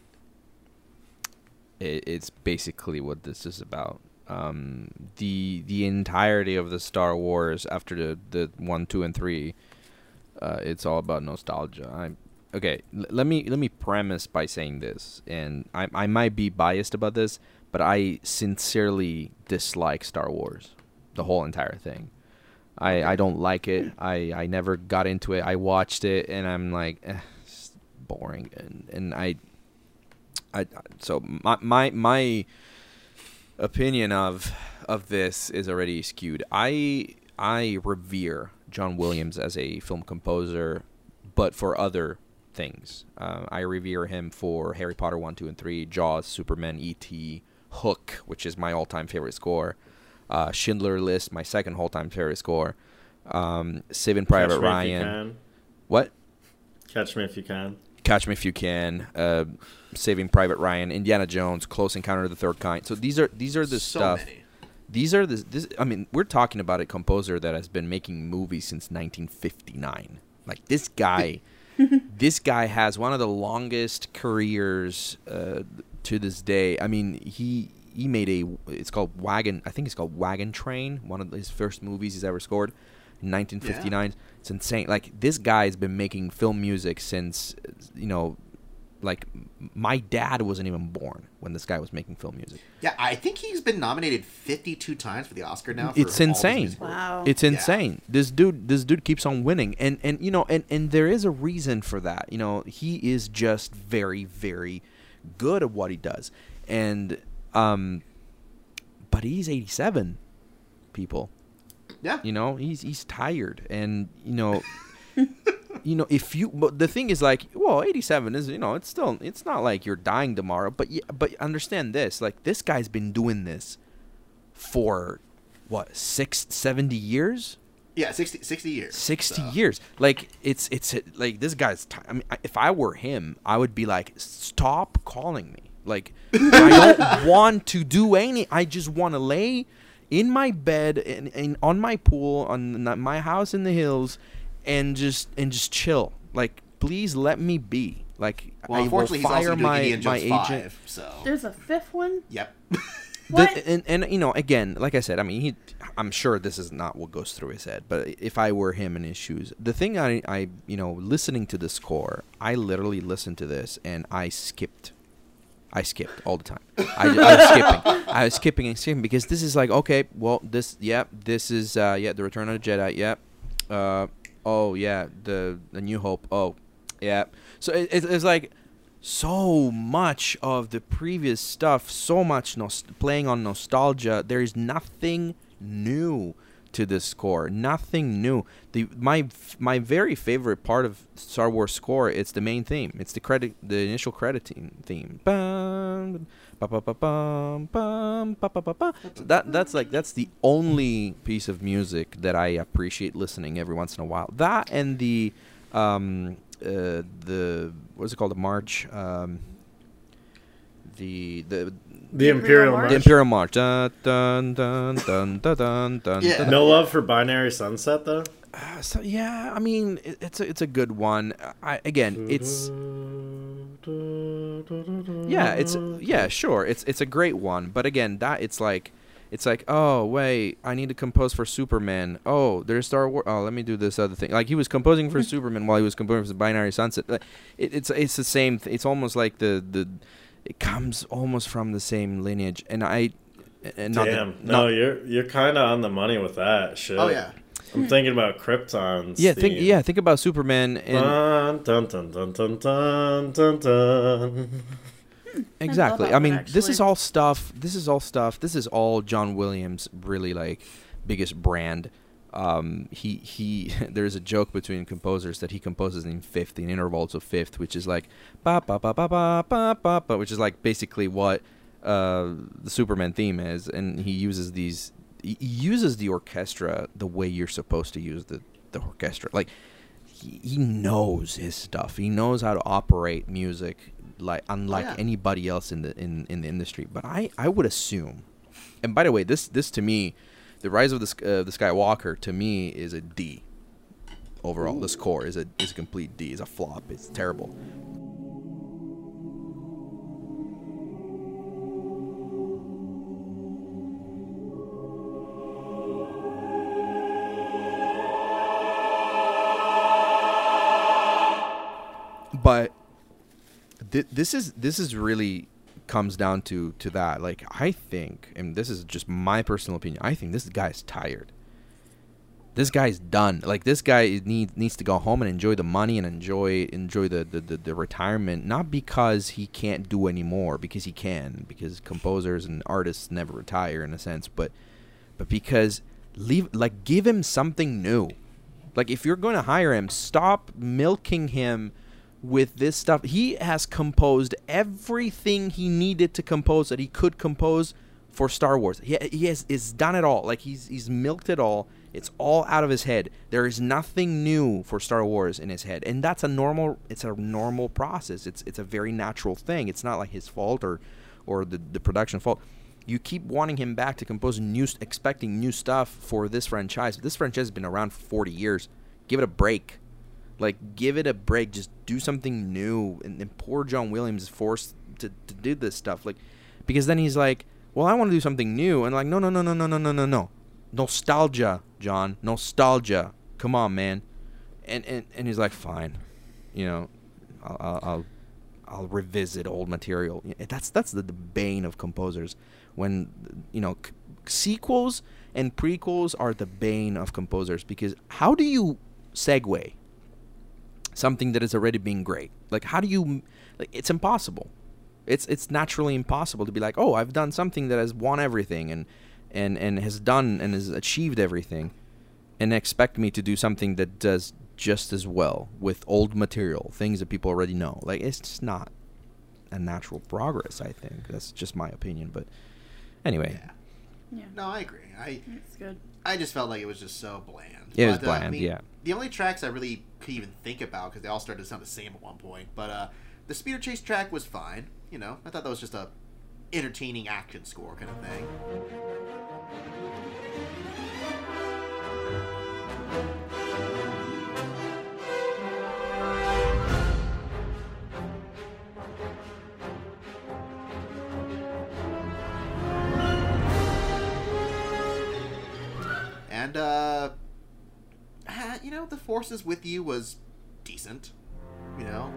it, it's basically what this is about. Um, the the entirety of the Star Wars after the, the one, two, and three, uh, it's all about nostalgia. I'm, okay, l- let me let me premise by saying this, and I I might be biased about this, but I sincerely dislike Star Wars, the whole entire thing. I, I don't like it. I, I never got into it. I watched it, and I'm like, eh, it's boring, and and I, I so my my my. opinion of of this is already skewed. I I revere John Williams as a film composer, but for other things. Uh, I revere him for Harry Potter one, two, and three, Jaws, Superman, E T, Hook, which is my all-time favorite score, uh, Schindler's List, my second all-time favorite score, um, Saving Private Catch Ryan. Me if you can. What? Catch Me If You Can. Catch Me If You Can, uh, Saving Private Ryan, Indiana Jones, Close Encounter of the Third Kind. So these are these are the so stuff. Many. These are the this. I mean, we're talking about a composer that has been making movies since nineteen fifty-nine. Like this guy, this guy has one of the longest careers uh, to this day. I mean, he he made a. It's called Wagon. I think it's called Wagon Train. One of his first movies he's ever scored. nineteen fifty-nine. Yeah. It's insane. Like this guy's been making film music since, you know, like my dad wasn't even born when this guy was making film music. Yeah, I think he's been nominated fifty-two times for the Oscar now. For it's insane. Wow. It's insane. Yeah. This dude, this dude keeps on winning, and and you know, and and there is a reason for that. You know, he is just very, very good at what he does, and um, but he's eighty-seven, people. Yeah, you know, he's he's tired, and you know, you know, if you, but the thing is, like, well, eighty-seven is, you know, it's still, it's not like you're dying tomorrow, but yeah, but understand this, like, this guy's been doing this for what, six, seventy years? Yeah, sixty, sixty years. Sixty so. years, like it's it's like this guy's. T- I mean, if I were him, I would be like, stop calling me. Like, I don't want to do any. I just want to lay in my bed, and, and on my pool, on my house in the hills, and just and just chill. Like, please let me be. Like, well, I will fire my my agent. Five, so. There's a fifth one. Yep. What? The, and and you know, again, like I said, I mean, he, I'm sure this is not what goes through his head. But if I were him in his shoes, the thing I I you know, listening to the score, I literally listened to this and I skipped. I skipped all the time. I, I was skipping. I was skipping and skipping because this is like, okay, well, this, yeah, this is, uh, yeah, The Return of the Jedi, yeah. Uh, oh, yeah, the, the New Hope, oh, yeah. So it, it, it's like so much of the previous stuff, so much nos- playing on nostalgia. There is nothing new to this score, nothing new. The my my very favorite part of Star Wars score, it's the main theme. It's the credit, the initial credit theme. So that that's like that's the only piece of music that I appreciate listening every once in a while. That and the um uh, the what's it called? The march. Um, The the the Imperial March. The Imperial March. Dun, dun, dun, dun, dun, dun, dun, yeah. Dun. No love for Binary Sunset though. Uh, so yeah, I mean it, it's a, it's a good one. I, again, it's yeah, it's yeah, sure, it's it's a great one. But again, that it's like it's like oh wait, I need to compose for Superman. Oh, there's Star Wars. Oh, let me do this other thing. Like he was composing for Superman while he was composing for Binary Sunset. It, it's it's the same. Th- it's almost like the the. It comes almost from the same lineage, and I. And not Damn! That, not, no, you're you're kind of on the money with that shit. Oh yeah, I'm thinking about Krypton's. Yeah, think theme. yeah, think about Superman and. Dun, dun, dun, dun, dun, dun, dun. Exactly. I, I mean, one, this is all stuff. This is all stuff. This is all John Williams' really like biggest brand. Um, he he. There's a joke between composers that he composes in fifth, in intervals of fifth, which is like ba ba ba ba ba ba ba ba, which is like basically what uh, the Superman theme is, and he uses these. He uses the orchestra the way you're supposed to use the, the orchestra. Like he, he knows his stuff. He knows how to operate music like unlike yeah. anybody else in the in, in the industry. But I, I would assume And by the way, this this to me, The Rise of the uh, the Skywalker to me is a D. Overall, ooh, the score is a is a complete D. It's a flop. It's terrible. But th this is this is really comes down to to that. Like, I think, and this is just my personal opinion, I think this guy's tired. This guy's done. Like, this guy needs needs to go home and enjoy the money and enjoy enjoy the the, the the retirement. Not because he can't do anymore, because he can, because composers and artists never retire in a sense, but but because leave like give him something new. Like, if you're going to hire him, stop milking him with this stuff. He has composed everything he needed to compose that he could compose for Star Wars. He he has is done it all. Like, he's he's milked it all. It's all out of his head. There is nothing new for Star Wars in his head, and that's a normal. It's a normal process. It's it's a very natural thing. It's not like his fault or, or the the production fault. You keep wanting him back to compose new, expecting new stuff for this franchise. This franchise has been around for forty years. Give it a break. Like, give it a break. Just do something new. And, and poor John Williams is forced to, to do this stuff. Like, because then he's like, well, I want to do something new. And like, no, no, no, no, no, no, no, no, no. Nostalgia, John. Nostalgia. Come on, man. And and, and he's like, fine. You know, I'll, I'll I'll revisit old material. That's that's the bane of composers. When, you know, c sequels and prequels are the bane of composers, because how do you segue something that is already being great? Like, how do you, like, it's impossible. It's it's naturally impossible to be like, oh, I've done something that has won everything and and and has done and has achieved everything, and expect me to do something that does just as well with old material, things that people already know. Like, it's just not a natural progress, I think. That's just my opinion, but anyway. Yeah. Yeah. No, I agree. I That's good. I just felt like it was just so bland. It but, was bland, uh, I mean, yeah. The only tracks I really could even think about, because they all started to sound the same at one point, but uh, the Speeder Chase track was fine. You know, I thought that was just a entertaining action score kind of thing. And, uh, you know, The Force Is With You was decent, you know.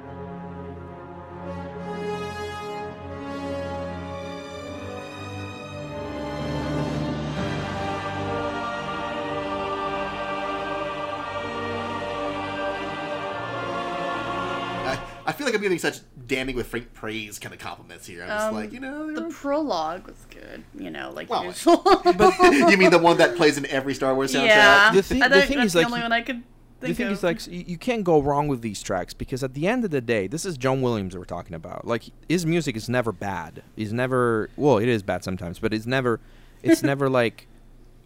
I, I feel like I'm giving such damning with frank praise kind of compliments here. I'm just um, like, you know, the prologue was good, you know, like, well, usual. But you mean the one that plays in every Star Wars soundtrack? Yeah, the thing, I the thing is, the like, only you, one I could think the thing of. is like, you, you can't go wrong with these tracks, because at the end of the day, this is John Williams that we're talking about. Like, his music is never bad. He's never, well, it is bad sometimes, but it's never, it's never like,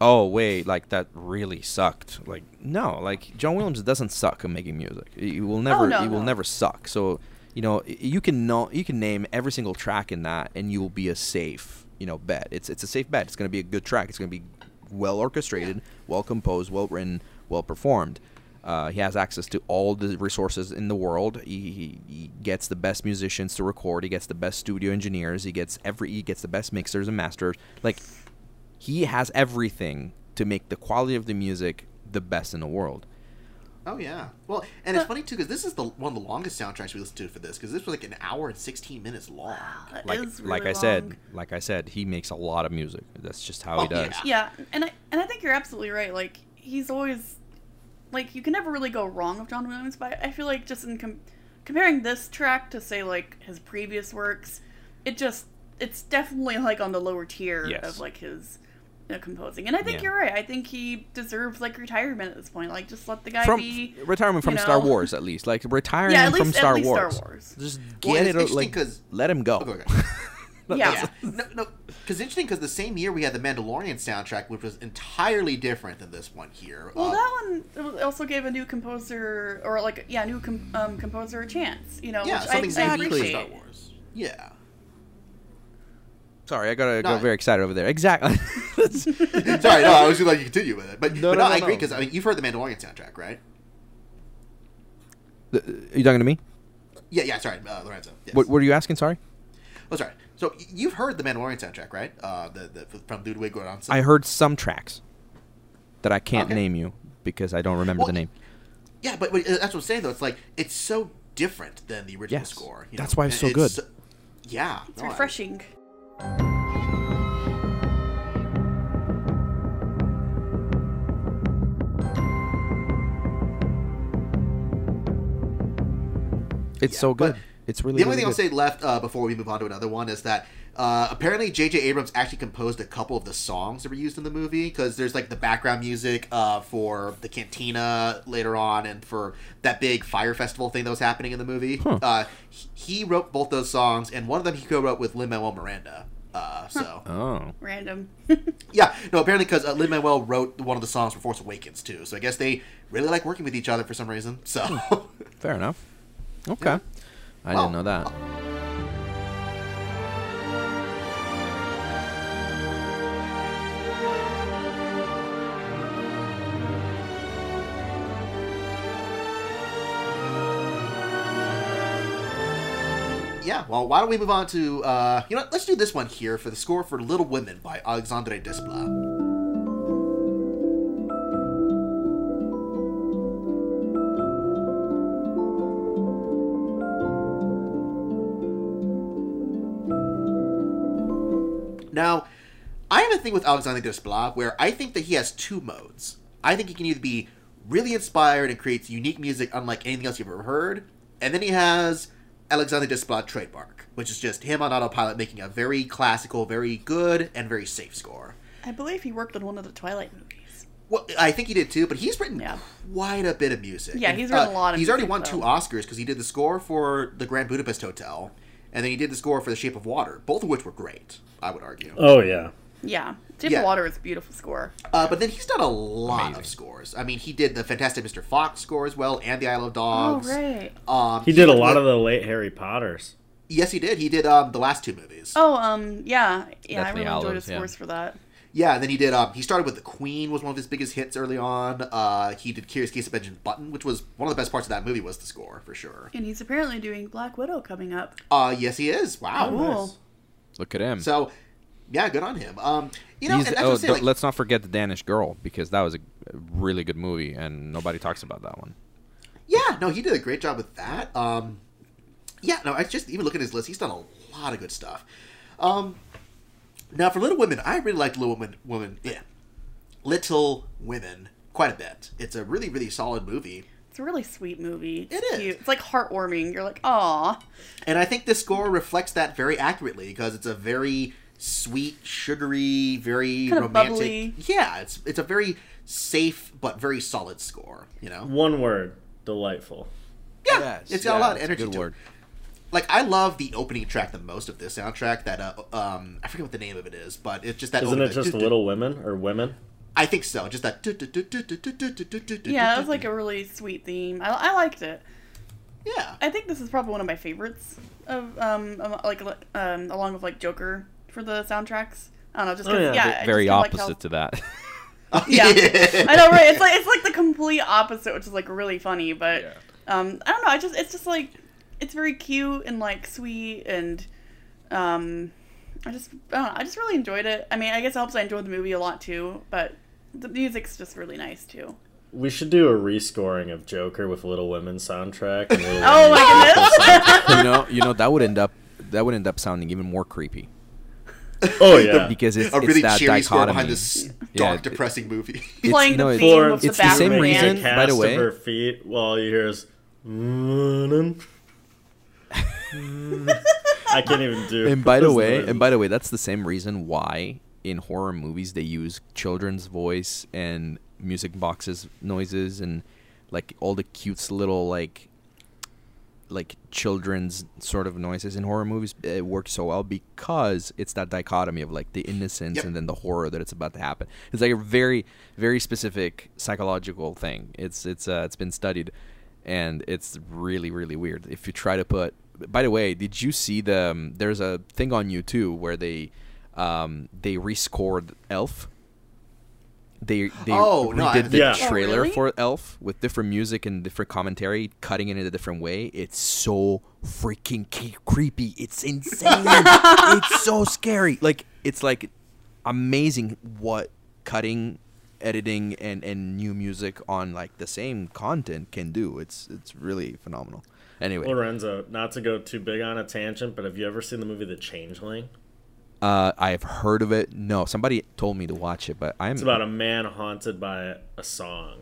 oh wait, like that really sucked. Like, no, like John Williams doesn't suck at making music. He will never, oh, no, he will no. never suck. So, you know, you can know, you can name every single track in that, and you will be a safe, you know, bet. It's it's a safe bet. It's going to be a good track. It's going to be well orchestrated, well composed, well written, well performed. Uh, he has access to all the resources in the world. He, he, he gets the best musicians to record. He gets the best studio engineers. He gets every he gets the best mixers and masters. Like, he has everything to make the quality of the music the best in the world. Oh, yeah. Well, and it's funny, too, because this is the one of the longest soundtracks we listened to for this, because this was like an hour and sixteen minutes long. Wow, like really like long. I said, like I said, he makes a lot of music. That's just how oh, he does. Yeah. yeah, and I and I think you're absolutely right. Like, he's always, like, you can never really go wrong with John Williams, but I feel like just in com comparing this track to, say, like, his previous works, it just, it's definitely, like, on the lower tier yes. of, like, his... composing. And I think yeah. you're right. I think he deserves, like, retirement at this point. Like, just let the guy from, be... Retirement from know. Star Wars, at least. Like, retiring yeah, from least, Star, Wars. Star Wars. Just get well, it, it like, cause... let him go. Okay, okay. no, yeah. yeah. No, no, because interesting, because the same year we had the Mandalorian soundtrack, which was entirely different than this one here. Well, um, that one also gave a new composer, or, like, yeah, new com um, composer a chance, you know, yeah, which I, exactly. I appreciate. Star Wars. Yeah. Sorry, I got to no, go very excited over there. Exactly. Sorry, no, I was going to let you continue with it. But no, but no, no, no I agree, because no. I mean, you've heard the Mandalorian soundtrack, right? The, are you talking to me? Yeah, yeah, sorry, uh, Lorenzo. Yes. What, what are you asking, sorry? Oh, sorry. So you've heard the Mandalorian soundtrack, right? Uh, the, the from Ludwig Göransson. I heard some tracks that I can't okay. name you because I don't remember well, the name. Yeah, but, but that's what I'm saying, though. It's like, it's so different than the original yes. score. You that's know? Why it's and so good. It's so, yeah. It's no, refreshing. I, It's yeah, so good. It's really The only really thing good. I'll say left uh, before we move on to another one is that uh, apparently J J. Abrams actually composed a couple of the songs that were used in the movie, because there's like the background music uh, for the cantina later on and for that big fire festival thing that was happening in the movie. Huh. Uh, he wrote both those songs, and one of them he co-wrote with Lin-Manuel Miranda. Uh, so oh. Random. Yeah, no, apparently because uh, Lin-Manuel wrote one of the songs for Force Awakens too, so I guess they really like working with each other for some reason. So fair enough. Okay. Yeah. I well, didn't know that. Yeah, well, why don't we move on to, uh, you know what, let's do this one here for the score for Little Women by Alexandre Desplat. Now, I have a thing with Alexandre Desplat where I think that he has two modes. I think he can either be really inspired and creates unique music unlike anything else you've ever heard, and then he has Alexandre Desplat trademark, which is just him on autopilot making a very classical, very good, and very safe score. I believe he worked on one of the Twilight movies. Well, I think he did too, but he's written yeah. quite a bit of music. Yeah, and, he's written uh, a lot of he's music. He's already won though. two Oscars, because he did the score for the Grand Budapest Hotel, and then he did the score for The Shape of Water, both of which were great, I would argue. Oh, yeah. Yeah. Shape yeah. of Water is a beautiful score. Uh, but then he's done a lot Amazing. of scores. I mean, he did the Fantastic Mister Fox score as well, and The Isle of Dogs. Oh, right. Um, he, he did a lot with, of the late Harry Potters. Yes, he did. He did um, the last two movies. Oh, um, yeah. Yeah, Definitely I really enjoyed his scores yeah. for that. Yeah, and then he did, um, he started with The Queen, was one of his biggest hits early on. Uh, he did Curious Case of Benjamin Button, which was one of the best parts of that movie was the score, for sure. And he's apparently doing Black Widow coming up. Uh, yes, he is. Wow. Oh, cool. Nice. Look at him. So, yeah, good on him. Um, you know, and that's oh, what saying, like, let's not forget The Danish Girl, because that was a really good movie, and nobody talks about that one. Yeah, no, he did a great job with that. Um, yeah, no, I just even look at his list. He's done a lot of good stuff. Um... Now, for Little Women, I really liked Little Women, women yeah. Little Women quite a bit. It's a really, really solid movie. It's a really sweet movie. It's it cute. is. It's like heartwarming. You're like, aw. And I think the score reflects that very accurately, because it's a very sweet, sugary, very kind of romantic. Bubbly. Yeah, it's it's a very safe but very solid score. You know, one word, delightful. Yeah, yes, it's got yeah, a lot of energy. Good to word. It. Like, I love the opening track the most of this soundtrack that, uh, um, I forget what the name of it is, but it's just that... Isn't it just Little Women or Women? I think so. Just that... Yeah, it was like a really sweet theme. I, I liked it. Yeah. I think this is probably one of my favorites of, um, like, um, along with, like, Joker for the soundtracks. I don't know, just because, oh, yeah. yeah. Very opposite like how... to that. oh, yeah. yeah. I know, right? It's like, it's like the complete opposite, which is, like, really funny, but, yeah. um, I don't know, I just, it's just, like... It's very cute and, like, sweet, and um, I just, I don't know, I just really enjoyed it. I mean, I guess it helps I enjoyed the movie a lot, too, but the music's just really nice, too. We should do a rescoring of Joker with Little Women soundtrack. And Little oh, my goodness! you know, you know that, would end up, that would end up sounding even more creepy. Oh, yeah. Because it's, a it's really that cheery dichotomy. Score behind this dark, yeah, depressing it, movie. Playing no, the theme Florence, of the background. It's the same reason, by the way. Cast of her feet while you hear is... I can't even do. And by the way, and by the way, that's the same reason why in horror movies they use children's voice and music boxes noises and like all the cute little like like children's sort of noises in horror movies. It works so well because it's that dichotomy of like the innocence yep. and then the horror that it's about to happen. It's like a very very specific psychological thing. It's it's uh, it's been studied. And it's really, really weird. If you try to put... By the way, did you see the... Um, there's a thing on YouTube where they Um, they rescored Elf. They they oh, redid no, the yeah. trailer oh, really? for Elf with different music and different commentary, cutting it in a different way. It's so freaking creepy. It's insane. It's so scary. Like, it's like amazing what cutting, editing, and, and new music on like the same content can do. It's it's really phenomenal. Anyway, Lorenzo, not to go too big on a tangent, but have you ever seen the movie The Changeling? Uh, I've heard of it. No, somebody told me to watch it, but I'm. It's about a man haunted by a song.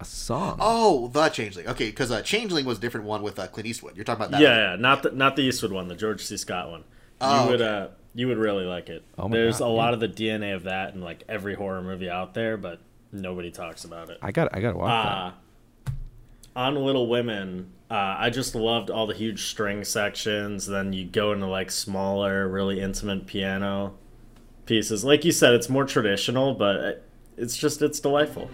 A song. Oh, The Changeling. Okay, because uh, Changeling was a different one with uh, Clint Eastwood. You're talking about that? Yeah, one. yeah, not the not the Eastwood one, the George C. Scott one. Oh, you would okay. uh, you would really like it. Oh my There's God, a man. lot of the D N A of that in like every horror movie out there, but nobody talks about it. I got I got to watch uh, that. On Little Women. Uh, I just loved all the huge string sections. Then you go into like smaller, really intimate piano pieces. Like you said, it's more traditional, but it's just, it's delightful.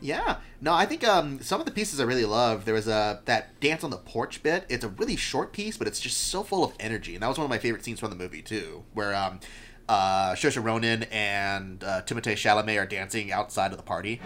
Yeah. No, I think um, some of the pieces I really loved, there was uh, that dance on the porch bit. It's a really short piece, but it's just so full of energy. And that was one of my favorite scenes from the movie, too, where um, uh, Saoirse Ronan and uh, Timothée Chalamet are dancing outside of the party.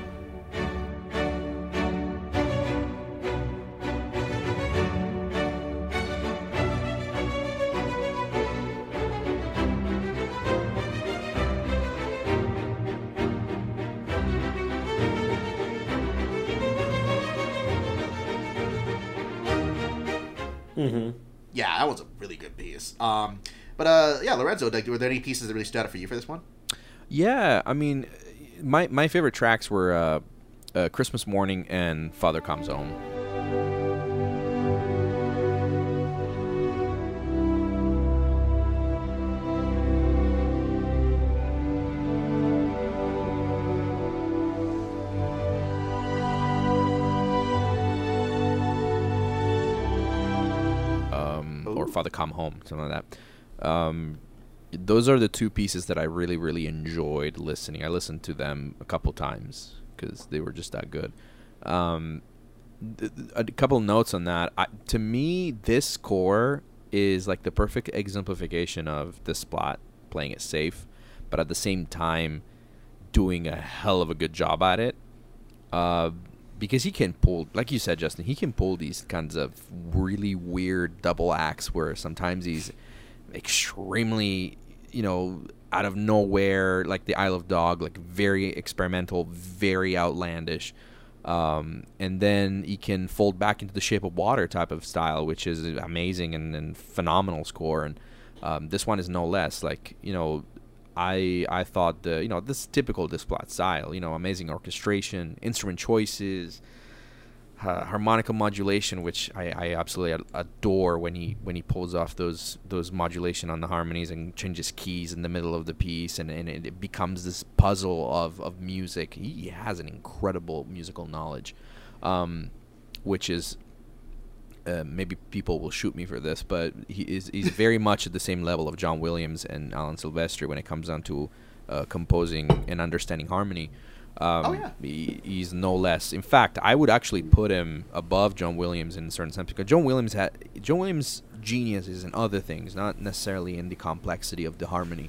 Mm-hmm. Yeah, that was a really good piece. Um, but uh, yeah, Lorenzo, like, were there any pieces that really stood out for you for this one? Yeah, I mean, my my favorite tracks were uh, uh, "Christmas Morning" and "Father Comes Home." Father Come Home, something like that. Um, those are the two pieces that I really, really enjoyed listening. I listened to them a couple times because they were just that good. Um, th- th- a couple notes on that. I, to me, this score is like the perfect exemplification of Desplat playing it safe, but at the same time doing a hell of a good job at it. Uh, Because he can pull, like you said, Justin, he can pull these kinds of really weird double acts where sometimes he's extremely, you know, out of nowhere, like the Isle of Dog, like very experimental, very outlandish. Um, and then he can fold back into the Shape of Water type of style, which is amazing and, and phenomenal score. And um, this one is no less. Like, you know, I I thought the you know this typical Desplat style, you know, amazing orchestration, instrument choices, uh, harmonica modulation, which I, I absolutely adore when he when he pulls off those those modulation on the harmonies and changes keys in the middle of the piece, and, and it becomes this puzzle of, of music. He has an incredible musical knowledge, um, which is uh, maybe people will shoot me for this, but he is he's very much at the same level of John Williams and Alan Silvestri when it comes down to uh, composing and understanding harmony. Um, oh, yeah. He, he's no less. In fact, I would actually put him above John Williams in a certain sense because John Williams had John Williams' genius is in other things, not necessarily in the complexity of the harmony.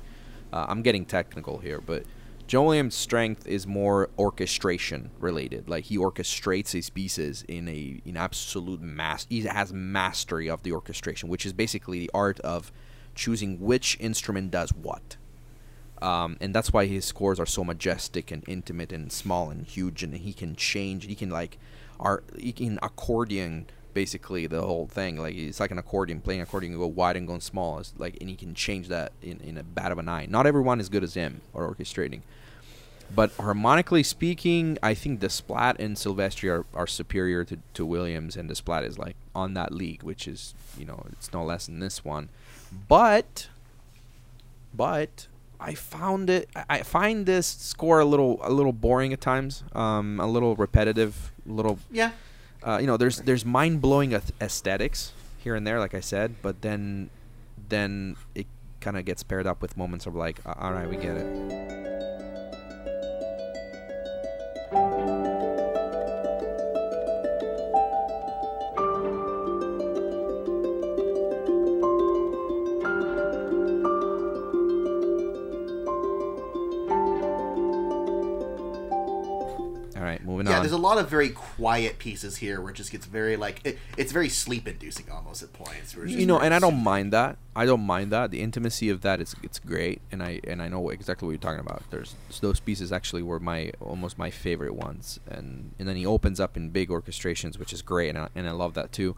Uh, I'm getting technical here, but John Williams' strength is more orchestration related. Like, he orchestrates his pieces in a in absolute mass. He has mastery of the orchestration, which is basically the art of choosing which instrument does what. Um, and that's why his scores are so majestic and intimate and small and huge. And he can change. He can like, are he can accordion basically the whole thing. Like, it's like an accordion, playing accordion, you go wide and go small. It's like, and he can change that in in a bat of an eye. Not everyone is good as him or orchestrating. But harmonically speaking, I think Desplat and Silvestri are, are superior to, to Williams, and Desplat is like on that league, which is, you know, it's no less than this one. But, but I found it. I find this score a little a little boring at times, um, a little repetitive, a little yeah. Uh, you know, there's there's mind blowing aesthetics here and there, like I said, but then then it kind of gets paired up with moments of like, all right, we get it. There's a lot of very quiet pieces here where it just gets very, like, it, it's very sleep-inducing almost at points. Where it's just you know, and I don't mind that. I don't mind that. The intimacy of that is it's great, and I and I know exactly what you're talking about. There's those pieces actually were my almost my favorite ones, and and then he opens up in big orchestrations, which is great, and I, and I love that too.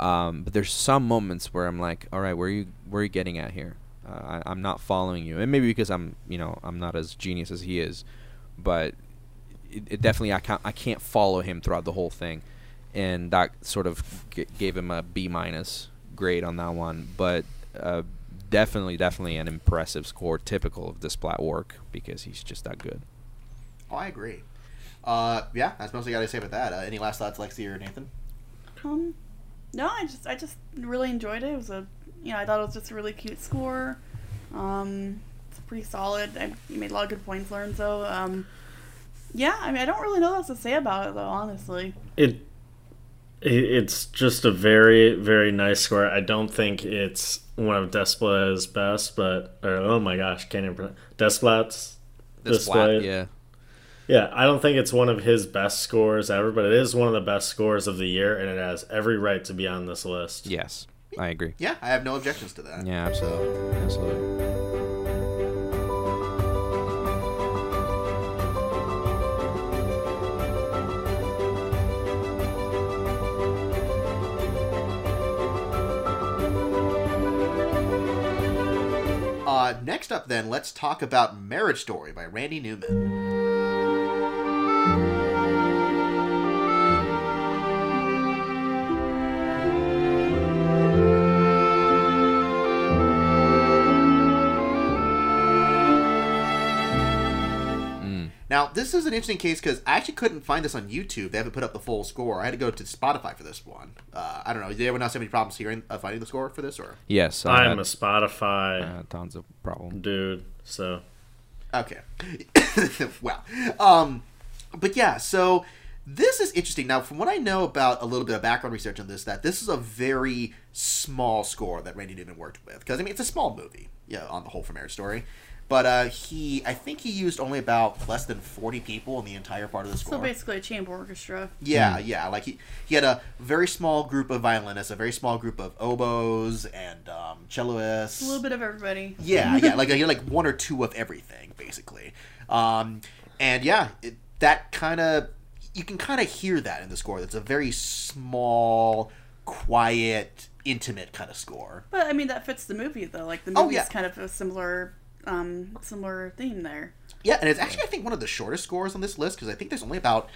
Um, but there's some moments where I'm like, all right, where are you where are you getting at here? Uh, I, I'm not following you, and maybe because I'm you know I'm not as genius as he is, but. It, it definitely I can't I can't follow him throughout the whole thing, and that sort of g- gave him a B minus grade on that one. But uh, definitely, definitely an impressive score, typical of Desplat work because he's just that good. Oh, I agree. Uh, yeah, that's mostly got to say about that. Uh, any last thoughts, Lexi or Nathan? Um, no, I just I just really enjoyed it. It was a you know I thought it was just a really cute score. Um, it's pretty solid. I, you made a lot of good points, Lorenzo. Um. Yeah, I mean, I don't really know what else to say about it, though, honestly. It, it's just a very, very nice score. I don't think it's one of Desplat's best, but... Or, oh, my gosh, can't even... Desplat's... Desplat, yeah. Yeah, I don't think it's one of his best scores ever, but it is one of the best scores of the year, and it has every right to be on this list. Yes, I agree. Yeah, I have no objections to that. Yeah, absolutely. Absolutely. Uh, next up, then, let's talk about Marriage Story by Randy Newman. Mm. Now, this is an interesting case because I actually couldn't find this on YouTube. They haven't put up the full score. I had to go to Spotify for this one. Uh, I don't know. Did anyone else have any problems hearing, uh, finding the score for this? Or yes, I am a Spotify. Uh, tons of problem, dude. So okay, well, um, but yeah. So this is interesting. Now, from what I know about a little bit of background research on this, that this is a very small score that Randy Newman worked with because I mean it's a small movie, yeah, you know, on the whole for Marriage Story. But uh, he, I think he used only about less than forty people in the entire part of the score. So basically a chamber orchestra. Yeah, mm-hmm. yeah. Like he, he had a very small group of violinists, a very small group of oboes and um, celloists. A little bit of everybody. Yeah, yeah. Like he had like one or two of everything, basically. Um, and yeah, it, that kind of, you can kind of hear that in the score. That's a very small, quiet, intimate kind of score. But I mean, that fits the movie though. Like the movie's oh, yeah. kind of a similar... Um, similar theme there. Yeah, and it's actually, I think, one of the shortest scores on this list because I think there's only about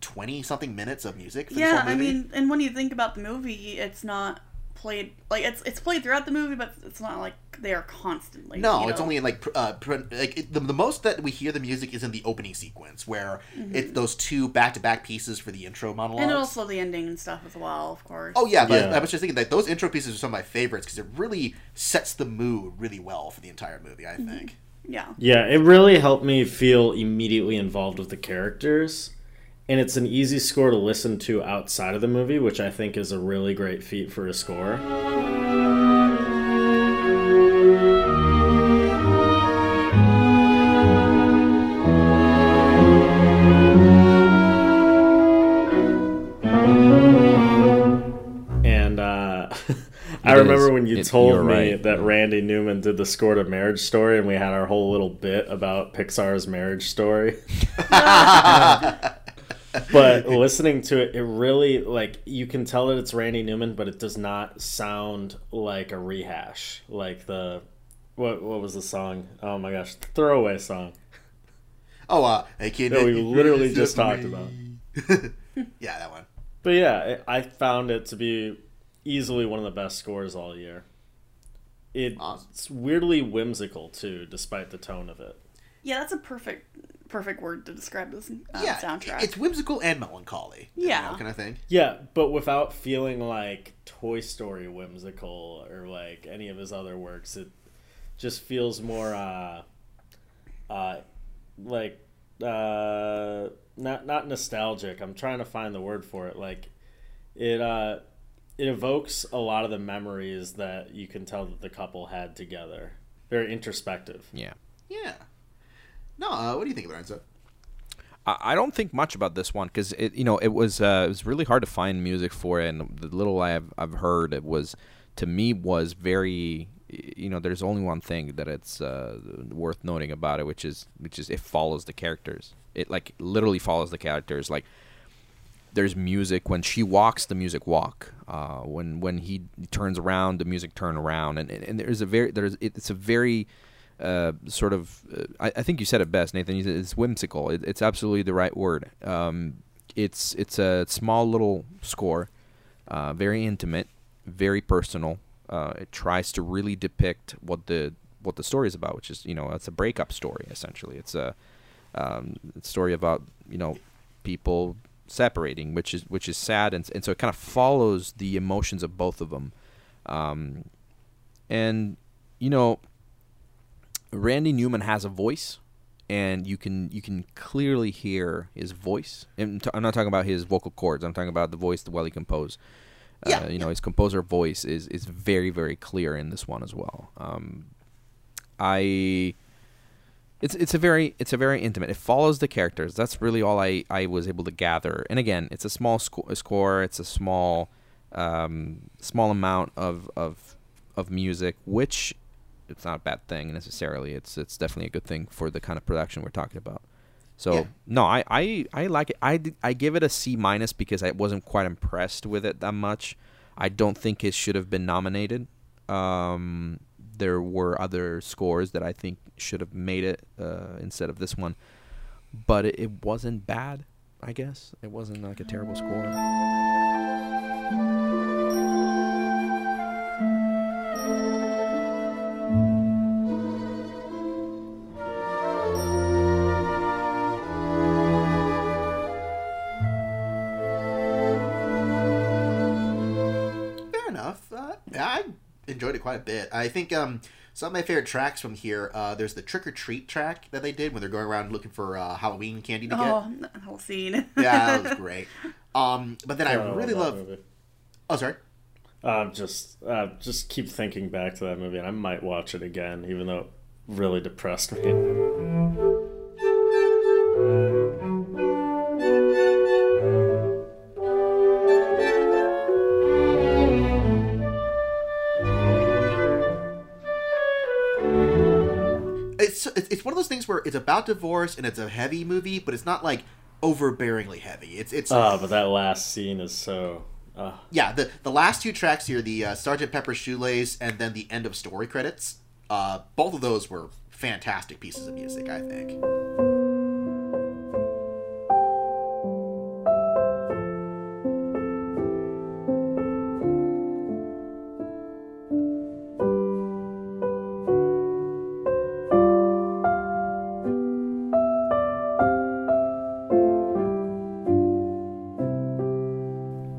twenty-something minutes of music for yeah, this whole movie. I mean, and when you think about the movie, it's not played... Like, it's it's played throughout the movie, but it's not like they are constantly. No, you know? It's only in, like... Uh, like it, the, the most that we hear the music is in the opening sequence, where mm-hmm. it's those two back-to-back pieces for the intro monologues. And also the ending and stuff as well, of course. Oh, yeah, but yeah. I was just thinking that those intro pieces are some of my favorites, because it really sets the mood really well for the entire movie, I think. Mm-hmm. Yeah. Yeah, it really helped me feel immediately involved with the characters, and it's an easy score to listen to outside of the movie, which I think is a really great feat for a score. And uh, I remember is, when you it, told me right. that Randy Newman did the score to Marriage Story, and we had our whole little bit about Pixar's Marriage Story. But listening to it, it really, like, you can tell that it's Randy Newman, but it does not sound like a rehash. Like the, what what was the song? Oh my gosh, the throwaway song. Oh, uh, I can't. That we literally just talked about. Yeah, that one. But yeah, I found it to be easily one of the best scores all year. It's awesome. Weirdly whimsical, too, despite the tone of it. Yeah, that's a perfect... perfect word to describe this um, yeah, soundtrack. It's whimsical and melancholy. Yeah. You know, kind of thing. Yeah, but without feeling like Toy Story whimsical or like any of his other works. It just feels more uh, uh, like uh, not not nostalgic. I'm trying to find the word for it. Like it uh, it evokes a lot of the memories that you can tell that the couple had together. Very introspective. Yeah. Yeah. No, uh, what do you think about it, Enzo? I don't think much about this one because it, you know, it was uh, it was really hard to find music for it, and the little I've I've heard it was, to me, was very, you know, there's only one thing that it's uh, worth noting about it, which is which is it follows the characters. It like literally follows the characters. Like there's music when she walks, the music walk. Uh, when when he turns around, the music turn around, and and there's a very there's it's a very Uh, sort of, uh, I, I think you said it best, Nathan. You said it's whimsical. It, it's absolutely the right word. Um, it's it's a small little score, uh, very intimate, very personal. Uh, it tries to really depict what the what the story is about, which is, you know, it's a breakup story essentially. It's a um, story about, you know, people separating, which is which is sad, and and so it kind of follows the emotions of both of them, um, and you know. Randy Newman has a voice, and you can you can clearly hear his voice. And I'm not talking about his vocal cords. I'm talking about the voice while he composed. Yeah, uh, you yeah. know, his composer voice is, is very, very clear in this one as well. Um, I it's it's a very it's a very intimate. It follows the characters. That's really all I, I was able to gather. And again, it's a small sco- score. It's a small um, small amount of of of music, which. It's not a bad thing necessarily. It's it's definitely a good thing for the kind of production we're talking about. So yeah. no, I, I, I like it. I, I give it a C minus because I wasn't quite impressed with it that much. I don't think it should have been nominated. Um, there were other scores that I think should have made it uh, instead of this one, but it, it wasn't bad. I guess it wasn't like a terrible score. Enjoyed it quite a bit. I think um, some of my favorite tracks from here, uh, there's the Trick or Treat track that they did when they're going around looking for uh, Halloween candy to oh, get. Oh, that whole scene. yeah, that was great. Um, but then I, I really love... Movie. Oh, sorry? Uh, just uh, just keep thinking back to that movie, and I might watch it again, even though it really depressed me. It's one of those things where it's about divorce and it's a heavy movie, but it's not like overbearingly heavy. It's it's. Oh, but that last scene is so. Uh. Yeah, the the last two tracks here, the uh, Sergeant Pepper's Shoelace and then the end of story credits. Uh, both of those were fantastic pieces of music, I think.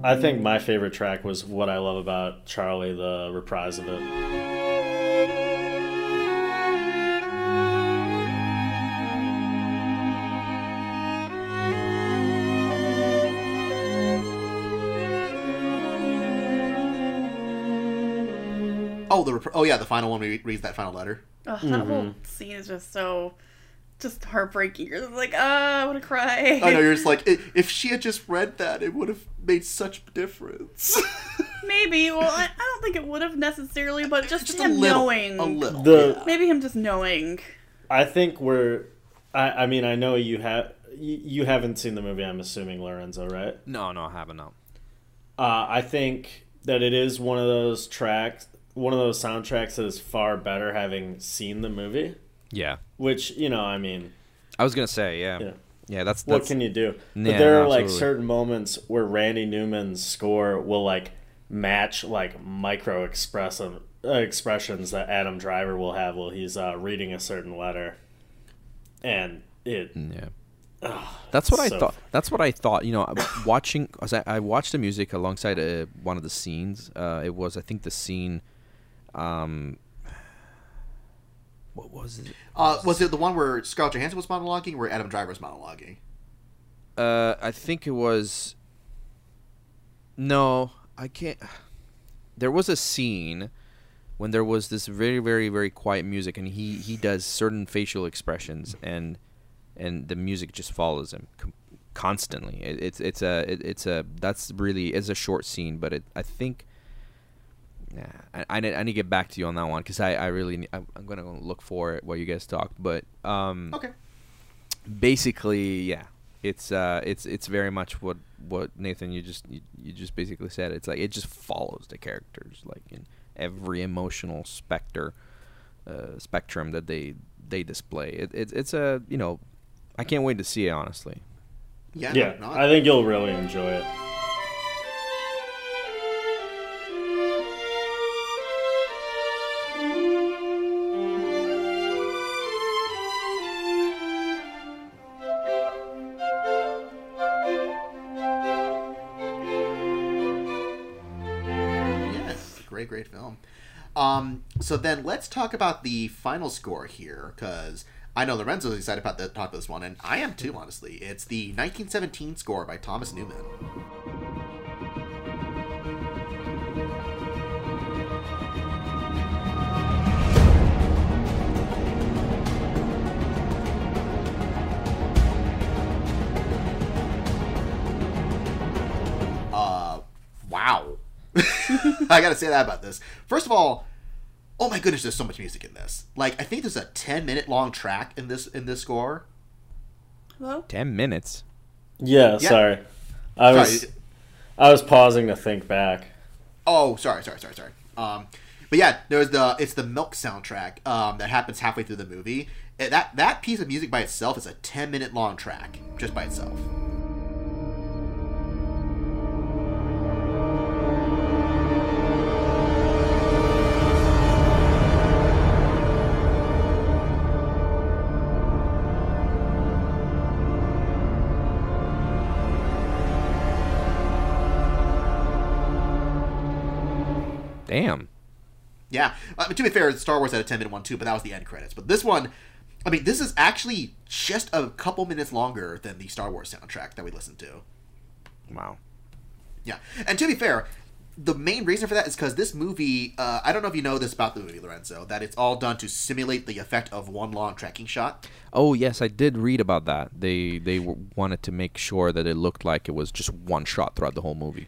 I think my favorite track was What I Love About Charlie, the reprise of it. Oh, the rep- oh yeah, the final one re- reads that final letter. Oh, that mm-hmm. whole scene is just so... just heartbreaking. You're just like, ah, oh, I want to cry. I know, you're just like, if she had just read that, it would have made such a difference. Maybe. Well, I, I don't think it would have necessarily, but just, just him a little, knowing. A little. The, yeah. Maybe him just knowing. I think we're, I, I mean, I know you have, you, you haven't seen the movie, I'm assuming, Lorenzo, right? No, no, I haven't, no. Uh, I think that it is one of those tracks, one of those soundtracks that is far better having seen the movie. Yeah. Which, you know, I mean... I was going to say, yeah. Yeah, yeah that's, that's... What can you do? But yeah, there are, absolutely. like, certain moments where Randy Newman's score will, like, match, like, micro-expressive uh, expressions that Adam Driver will have while he's uh, reading a certain letter. And it. Yeah. Oh, that's what so I thought. Funny. That's what I thought. You know, watching, I watched the music alongside uh, one of the scenes. Uh, it was, I think, the scene. Um, what was it? What uh, was it the one where Scarlett Johansson was monologuing, or where Adam Driver was monologuing? Uh, I think it was. No, I can't. There was a scene when there was this very, very, very quiet music, and he he does certain facial expressions, and. And the music just follows him constantly. It, it's it's a it, it's a that's really it's a short scene, but it I think. Yeah, I, I need I need to get back to you on that one because I I really need, I, I'm gonna go look for it while you guys talk. But um, okay. Basically, yeah, it's uh it's it's very much what, what Nathan you just you, you just basically said. It's like it just follows the characters like in every emotional specter, uh, spectrum that they they display. It, it it's a you know. I can't wait to see it, honestly. Yeah, yeah no, I think you'll really enjoy it. Yes, great, great film. Um, so then let's talk about the final score here, because I know Lorenzo's excited about the talk of this one, and I am too, honestly. It's the nineteen seventeen score by Thomas Newman. Uh, wow. I gotta say that about this. First of all, oh my goodness, there's so much music in this. Like, I think there's a ten minute long track in this in this score. Hello? ten minutes? Yeah, yeah. sorry. I sorry. was I was pausing to think back. Oh, sorry, sorry, sorry, sorry. Um but yeah, there's the it's the Milk soundtrack um that happens halfway through the movie. And that that piece of music by itself is a ten minute long track just by itself. Damn. Yeah. Uh, to be fair, Star Wars had a ten minute one too, but that was the end credits. But this one, I mean, this is actually just a couple minutes longer than the Star Wars soundtrack that we listened to. Wow. Yeah. And to be fair, the main reason for that is because this movie, uh, I don't know if you know this about the movie, Lorenzo, that it's all done to simulate the effect of one long tracking shot. Oh, yes. I did read about that. They, they wanted to make sure that it looked like it was just one shot throughout the whole movie.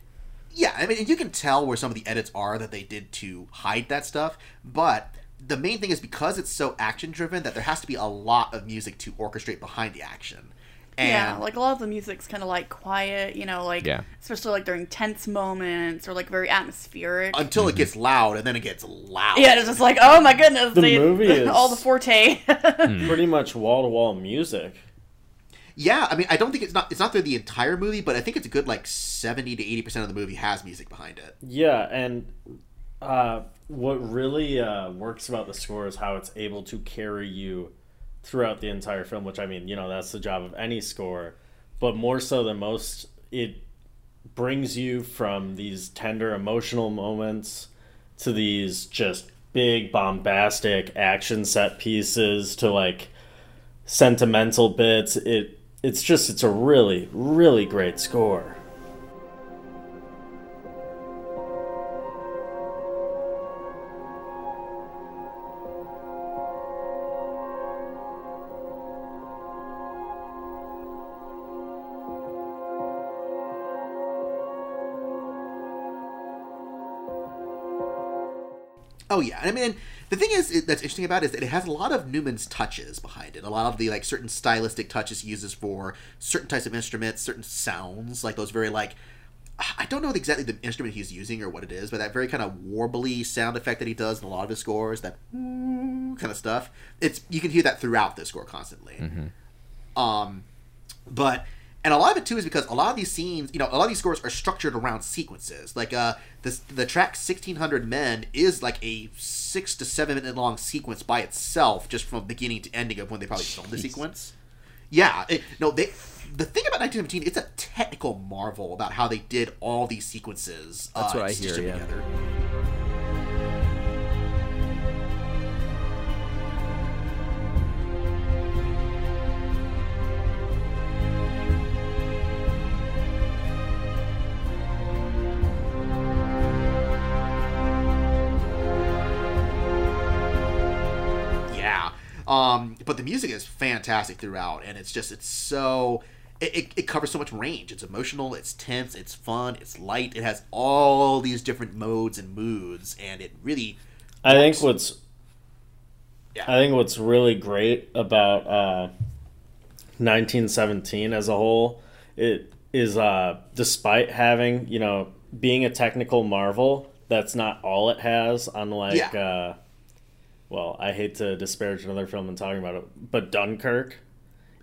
Yeah, I mean, you can tell where some of the edits are that they did to hide that stuff, but the main thing is because it's so action-driven that there has to be a lot of music to orchestrate behind the action. And yeah, like a lot of the music's kind of like quiet, you know, like, yeah. especially like during tense moments or like very atmospheric. Until mm-hmm. it gets loud, and then it gets loud. Yeah, it's just like, oh my goodness, the they, movie is all the forte. Pretty much wall-to-wall music. Yeah, I mean, I don't think it's not it's not through the entire movie, but I think it's a good like seventy to eighty percent of the movie has music behind it. Yeah, and uh, what really uh, works about the score is how it's able to carry you throughout the entire film. Which I mean, you know, that's the job of any score, but more so than most, it brings you from these tender emotional moments to these just big bombastic action set pieces to like sentimental bits. It. It's just, it's a really, really great score. Oh, yeah. I mean, the thing is, that's interesting about it is that it has a lot of Newman's touches behind it. A lot of the, like, certain stylistic touches he uses for certain types of instruments, certain sounds, like those very, like, I don't know exactly the instrument he's using or what it is, but that very kind of warbly sound effect that he does in a lot of his scores, that kind of stuff. It's, you can hear that throughout the score constantly. Mm-hmm. Um, but... And a lot of it, too, is because a lot of these scenes, you know, a lot of these scores are structured around sequences. Like, uh, this, the track sixteen hundred Men is, like, a six to seven minute long sequence by itself, just from beginning to ending of when they probably filmed the sequence. Yeah. It, no, they... The thing about nineteen seventeen, it's a technical marvel about how they did all these sequences. That's uh, what I hear, yeah. Together. Yeah. Um, but the music is fantastic throughout, and it's just, it's so... It, it, it covers so much range. It's emotional, it's tense, it's fun, it's light. It has all these different modes and moods, and it really... I think what's... Yeah. I think what's really great about uh, nineteen seventeen as a whole, it is, uh, despite having, you know, being a technical marvel, that's not all it has, unlike... Yeah. Uh, well, I hate to disparage another film and talking about it, but Dunkirk,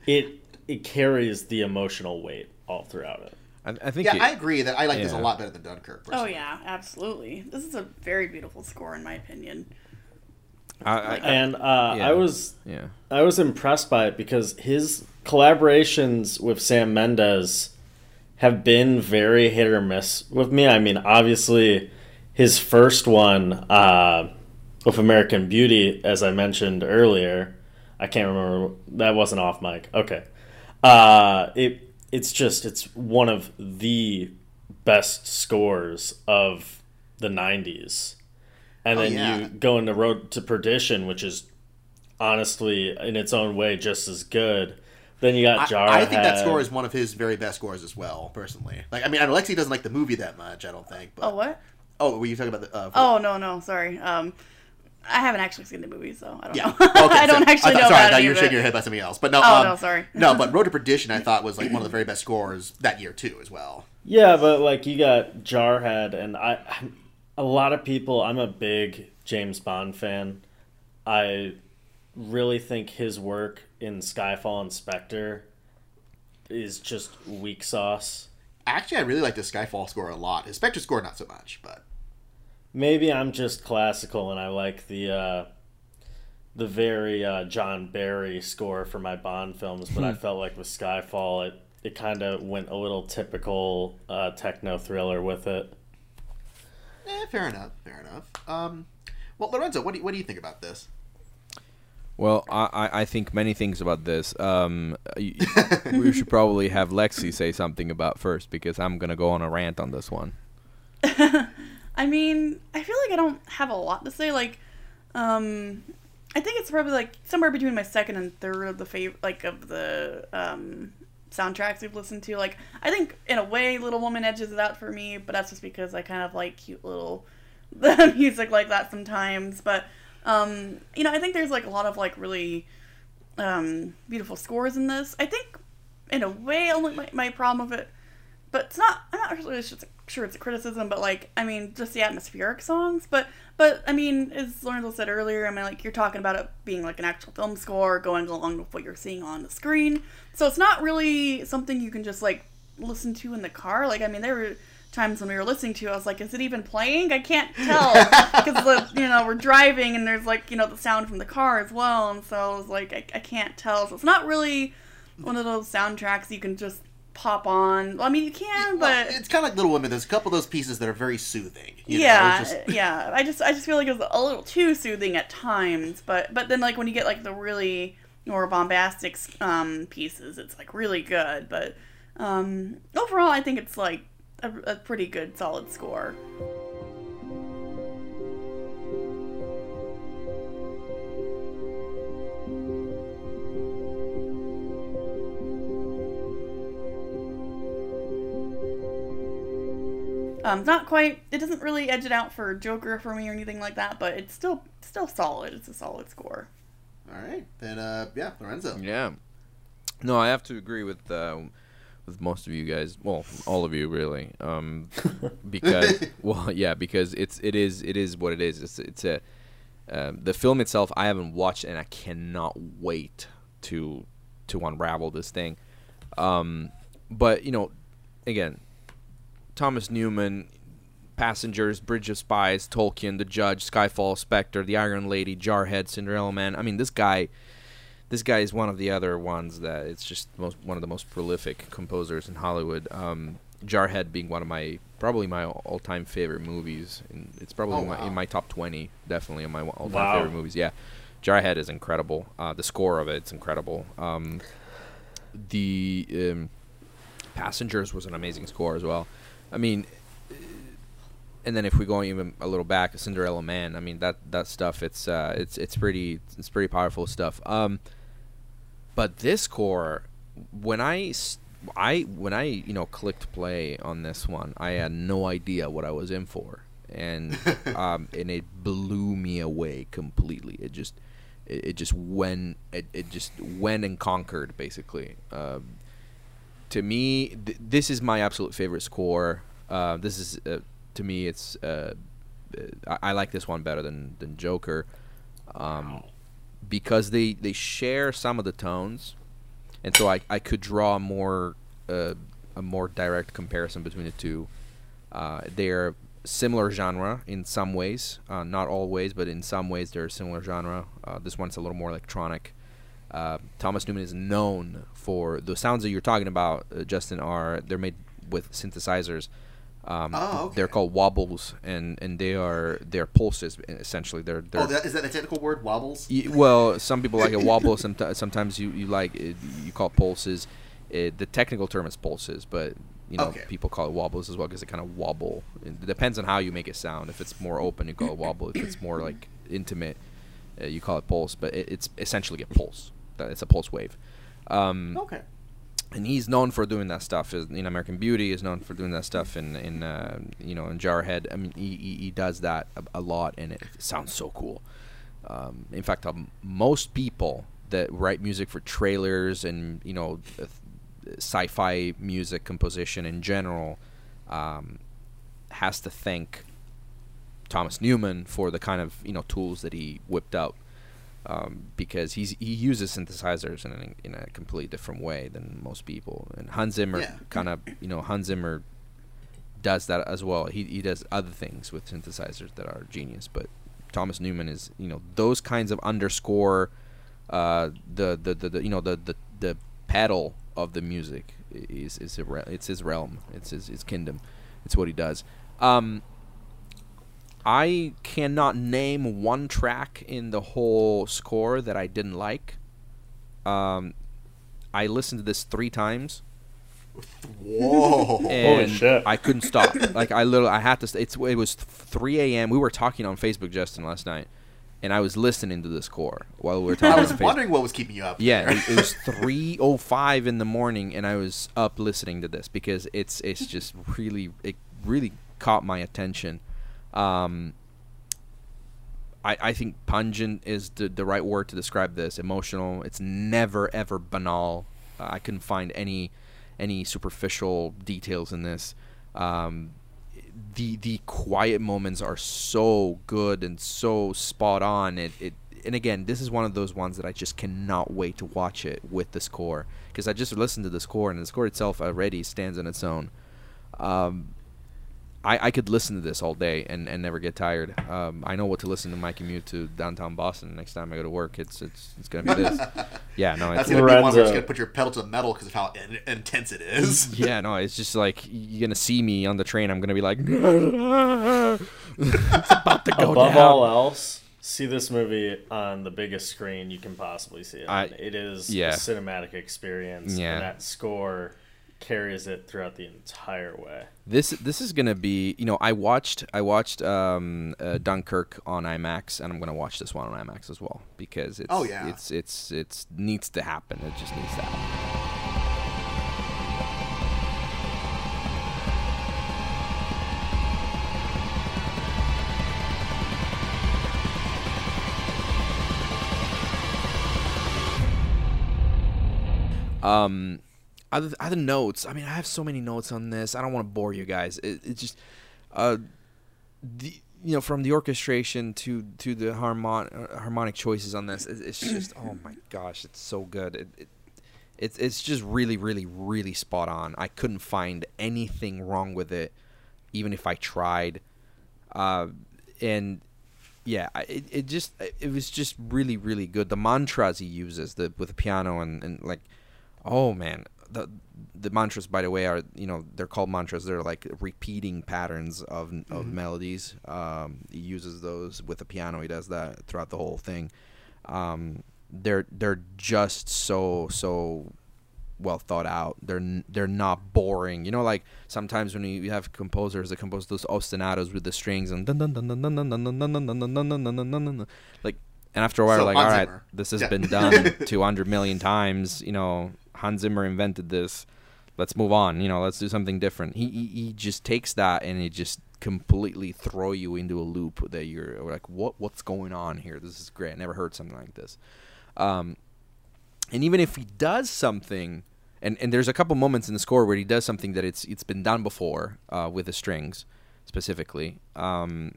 it... It carries the emotional weight all throughout it. I, I think. Yeah, it, I agree that I like yeah. this a lot better than Dunkirk. Personally. Oh yeah, absolutely. This is a very beautiful score, in my opinion. I, I, like, and uh, yeah. I was, yeah, I was impressed by it because his collaborations with Sam Mendes have been very hit or miss with me. I mean, obviously, his first one uh, with American Beauty, as I mentioned earlier, I can't remember. That wasn't off mic. Okay. Uh, it it's just it's one of the best scores of the nineties, and oh, then yeah. you go into Road to Perdition, which is honestly in its own way just as good. Then you got Jarhead. I, I think that score is one of his very best scores as well, personally. Like I mean, Alexi doesn't like the movie that much, I don't think. But... Oh what? Oh, were you talking about the? Uh, oh no, no, sorry. Um, I haven't actually seen the movie, so I don't yeah. know. Okay, I so, don't actually I th- know. Sorry, I thought you were shaking your head by something else, but no. Oh um, no, sorry. No, but Road to Perdition, I thought was like one of the very best scores that year too, as well. Yeah, but like you got Jarhead, and I, I'm, a lot of people. I'm a big James Bond fan. I really think his work in Skyfall and Spectre is just weak sauce. Actually, I really like the Skyfall score a lot. His Spectre score, not so much, but. Maybe I'm just classical and I like the uh, the very uh, John Barry score for my Bond films, but I felt like with Skyfall, it, it kind of went a little typical uh, techno thriller with it. Eh, fair enough, fair enough. Um, well, Lorenzo, what do you, what do you think about this? Well, I, I think many things about this. Um, we should probably have Lexi say something about first because I'm going to go on a rant on this one. I mean, I feel like I don't have a lot to say. Like, um, I think it's probably like somewhere between my second and third of the fav- like of the um, soundtracks we've listened to. Like, I think in a way, Little Woman edges it out for me, but that's just because I kind of like cute little music like that sometimes. But um, you know, I think there's like a lot of like really um, beautiful scores in this. I think in a way, only my, my problem with it, but it's not. I'm not really sure. Sure, it's a criticism, but like, I mean, just the atmospheric songs. But, but I mean, as Lorenzo said earlier, I mean, like, you're talking about it being like an actual film score going along with what you're seeing on the screen. So it's not really something you can just like listen to in the car. Like, I mean, there were times when we were listening to it, I was like, is it even playing? I can't tell because, you know, we're driving and there's like, you know, the sound from the car as well. And so I was like, I, I can't tell. So it's not really one of those soundtracks you can just. Pop on. Well, I mean, you can, but well, it's kind of like Little Women. There's a couple of those pieces that are very soothing. You yeah, know? Just... yeah. I just, I just feel like it was a little too soothing at times. But, but then like when you get like the really more bombastic um, pieces, it's like really good. But um, overall, I think it's like a, a pretty good, solid score. Um, not quite. It doesn't really edge it out for Joker for me or anything like that, but it's still still solid. It's a solid score. All right, then. Uh, yeah, Lorenzo. Yeah. No, I have to agree with uh, with most of you guys. Well, all of you really. Um, because well, yeah, because it's it is it is what it is. It's it's a uh, the film itself. I haven't watched, and I cannot wait to to unravel this thing. Um, but you know, again. Thomas Newman, Passengers, Bridge of Spies, Tolkien, The Judge, Skyfall, Spectre, The Iron Lady, Jarhead, Cinderella Man. I mean, this guy, this guy is one of the other ones that it's just most, one of the most prolific composers in Hollywood. Um, Jarhead being one of my probably my all-time favorite movies, and it's probably oh, wow. my, in my top twenty, definitely in my all-time wow. favorite movies. Yeah, Jarhead is incredible. Uh, the score of it's incredible. Um, the um, Passengers was an amazing score as well. I mean. And then if we go even a little back, Cinderella Man, I mean that that stuff it's uh, it's it's pretty it's pretty powerful stuff. Um, but this score, when I I when I you know clicked play on this one, I had no idea what I was in for, and um, and it blew me away completely. It just it, it just went it, it just went and conquered basically. Uh, to me, th- this is my absolute favorite score. Uh, this is. Uh, To me, it's uh, I, I like this one better than than Joker, um, wow. because they, they share some of the tones, and so I, I could draw more uh, a more direct comparison between the two. Uh, they're similar genre in some ways, uh, not always, but in some ways they're similar genre. Uh, this one's a little more electronic. Uh, Thomas Newman is known for the sounds that you're talking about, uh, Justin. Are they're made with synthesizers. Um, oh, okay. They're called wobbles, and, and they are they're pulses essentially. They're, they're oh, that, is that a technical word? Wobbles. Y- well, some people like a wobble. Sometimes, sometimes you you like it, you call it pulses. It, the technical term is pulses, but you know okay. people call it wobbles as well because they kind of wobble. It depends on how you make it sound. If it's more open, you call it wobble. If it's more like intimate, uh, you call it pulse. But it, it's essentially a pulse. It's a pulse wave. Um, okay. And he's known for doing that stuff. In American Beauty, is known for doing that stuff. In in uh, you know in Jarhead, I mean, he he does that a, a lot, and it sounds so cool. Um, in fact, um, most people that write music for trailers and you know uh, sci-fi music composition in general um, has to thank Thomas Newman for the kind of you know tools that he whipped out. Um, because he's he uses synthesizers in a, in a completely different way than most people, and Hans Zimmer yeah. kind of you know Hans Zimmer does that as well. He he does other things with synthesizers that are genius, but Thomas Newman is you know those kinds of underscore uh, the, the, the the you know the the the pedal of the music is is a re- it's his realm, it's his his kingdom, it's what he does. Um, I cannot name one track in the whole score that I didn't like. Um, I listened to this three times. Whoa! Holy shit! I couldn't stop. Like I literally, I had to. St- it's it was three a.m. We were talking on Facebook, Justin, last night, and I was listening to the score while we were talking. I was on wondering Facebook. What was keeping you up. Yeah, it, it was three oh five in the morning, and I was up listening to this because it's it's just really it really caught my attention. Um, I, I think pungent is the, the right word to describe this. Emotional. It's never, ever banal. Uh, I couldn't find any any superficial details in this. Um, the the quiet moments are so good and so spot on. It, it and again, this is one of those ones that I just cannot wait to watch it with the score because I just listened to the score and the score itself already stands on its own. Um, I, I could listen to this all day and, and never get tired. Um, I know what to listen to my commute to downtown Boston. Next time I go to work, it's it's it's gonna be this. Yeah, no, that's it's, gonna Lorenzo. Be one where you're gonna put your pedal to the metal because of how in- intense it is. Yeah, no, it's just like you're gonna see me on the train. I'm gonna be like, it's about to go Above down. Above all else, see this movie on the biggest screen you can possibly see it. I, it is yeah. a cinematic experience. Yeah, and that score carries it throughout the entire way. This this is gonna be, you know, I watched I watched um, uh, Dunkirk on IMAX, and I'm gonna watch this one on IMAX as well because it's oh, yeah. it's it's it's needs to happen. It just needs to happen. Um. Other, other notes. I mean, I have so many notes on this. I don't want to bore you guys. It, it just, uh, the you know, from the orchestration to to the harmon harmonic choices on this, it, it's just oh my gosh, it's so good. It, it it's it's just really really really spot on. I couldn't find anything wrong with it, even if I tried. Uh, and yeah, it it just it was just really really good. The mantras he uses, the with the piano and, and like, oh man, the the mantras, by the way, are, you know, they're called mantras. They're like repeating patterns of of mm-hmm. melodies. Um, he uses those with the piano. He does that throughout the whole thing. Um, they're they're just so so well thought out. They're they're not boring. You know, like sometimes when you have composers that compose those ostinatos with the strings and dun dun dun dun dun dun dun dun dun dun dun dun dun dun, like, and after a while, like, all right, this has been done two hundred million times. You know, Hans Zimmer invented this. Let's move on. You know, let's do something different. He he, he just takes that and it just completely throw you into a loop that you're like, what what's going on here? This is great. I never heard something like this. Um, and even if he does something, and, and there's a couple moments in the score where he does something that it's it's been done before, uh, with the strings specifically. Um,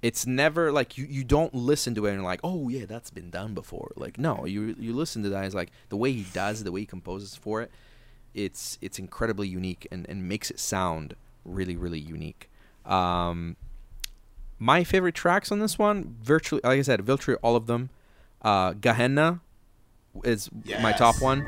it's never like you, you don't listen to it and you're like, oh yeah, that's been done before. Like, no, you you listen to that and it's like the way he does, the way he composes for it, it's it's incredibly unique and, and makes it sound really, really unique. Um, my favorite tracks on this one, virtually, like I said, virtually all of them. Uh, Gehenna is yes. my top one.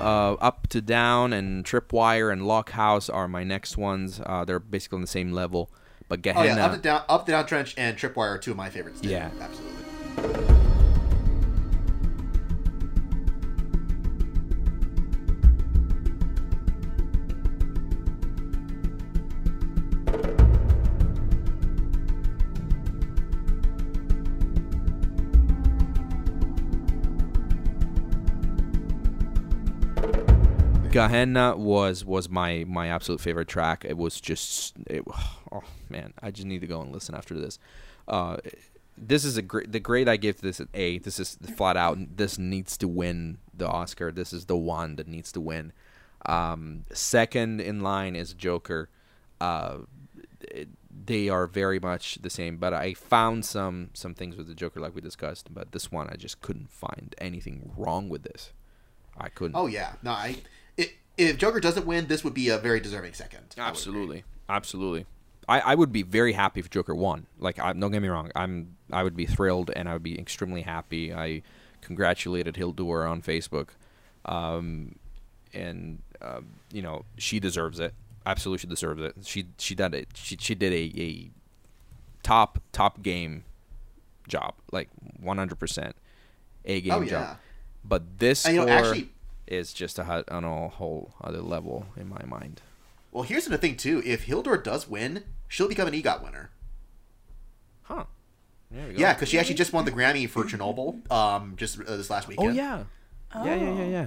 Uh, Up to Down and Tripwire and Lock House are my next ones. Uh, they're basically on the same level. But Gehenna, oh yeah, Up the Down, Up the Down Trench and Tripwire are two of my favorites. Too. Yeah, absolutely. Gehenna was was my my absolute favorite track. It was just it, oh man, I just need to go and listen after this. Uh, this is a great the grade I give this at A. This is flat out. This needs to win the Oscar. This is the one that needs to win. Um, second in line is Joker. Uh, it, they are very much the same, but I found some some things with the Joker like we discussed, but this one I just couldn't find anything wrong with this. I couldn't. Oh yeah, no, I. If Joker doesn't win, this would be a very deserving second. Absolutely, I absolutely. I, I would be very happy if Joker won. Like, I, don't get me wrong, I'm I would be thrilled and I would be extremely happy. I congratulated Hildur on Facebook, um, and uh, you know, she deserves it. Absolutely, she deserves it. She she did it. She she did a, a top top game job, like one hundred percent a game oh, yeah. job. But this I, you know, score, actually. Is just a, on a whole other level in my mind. Well, here's the thing, too. If Hildur does win, she'll become an EGOT winner. Huh. There we go. Yeah, because she actually just won the Grammy for Chernobyl um, just uh, this last weekend. Oh, yeah. Oh. Yeah, yeah, yeah, yeah.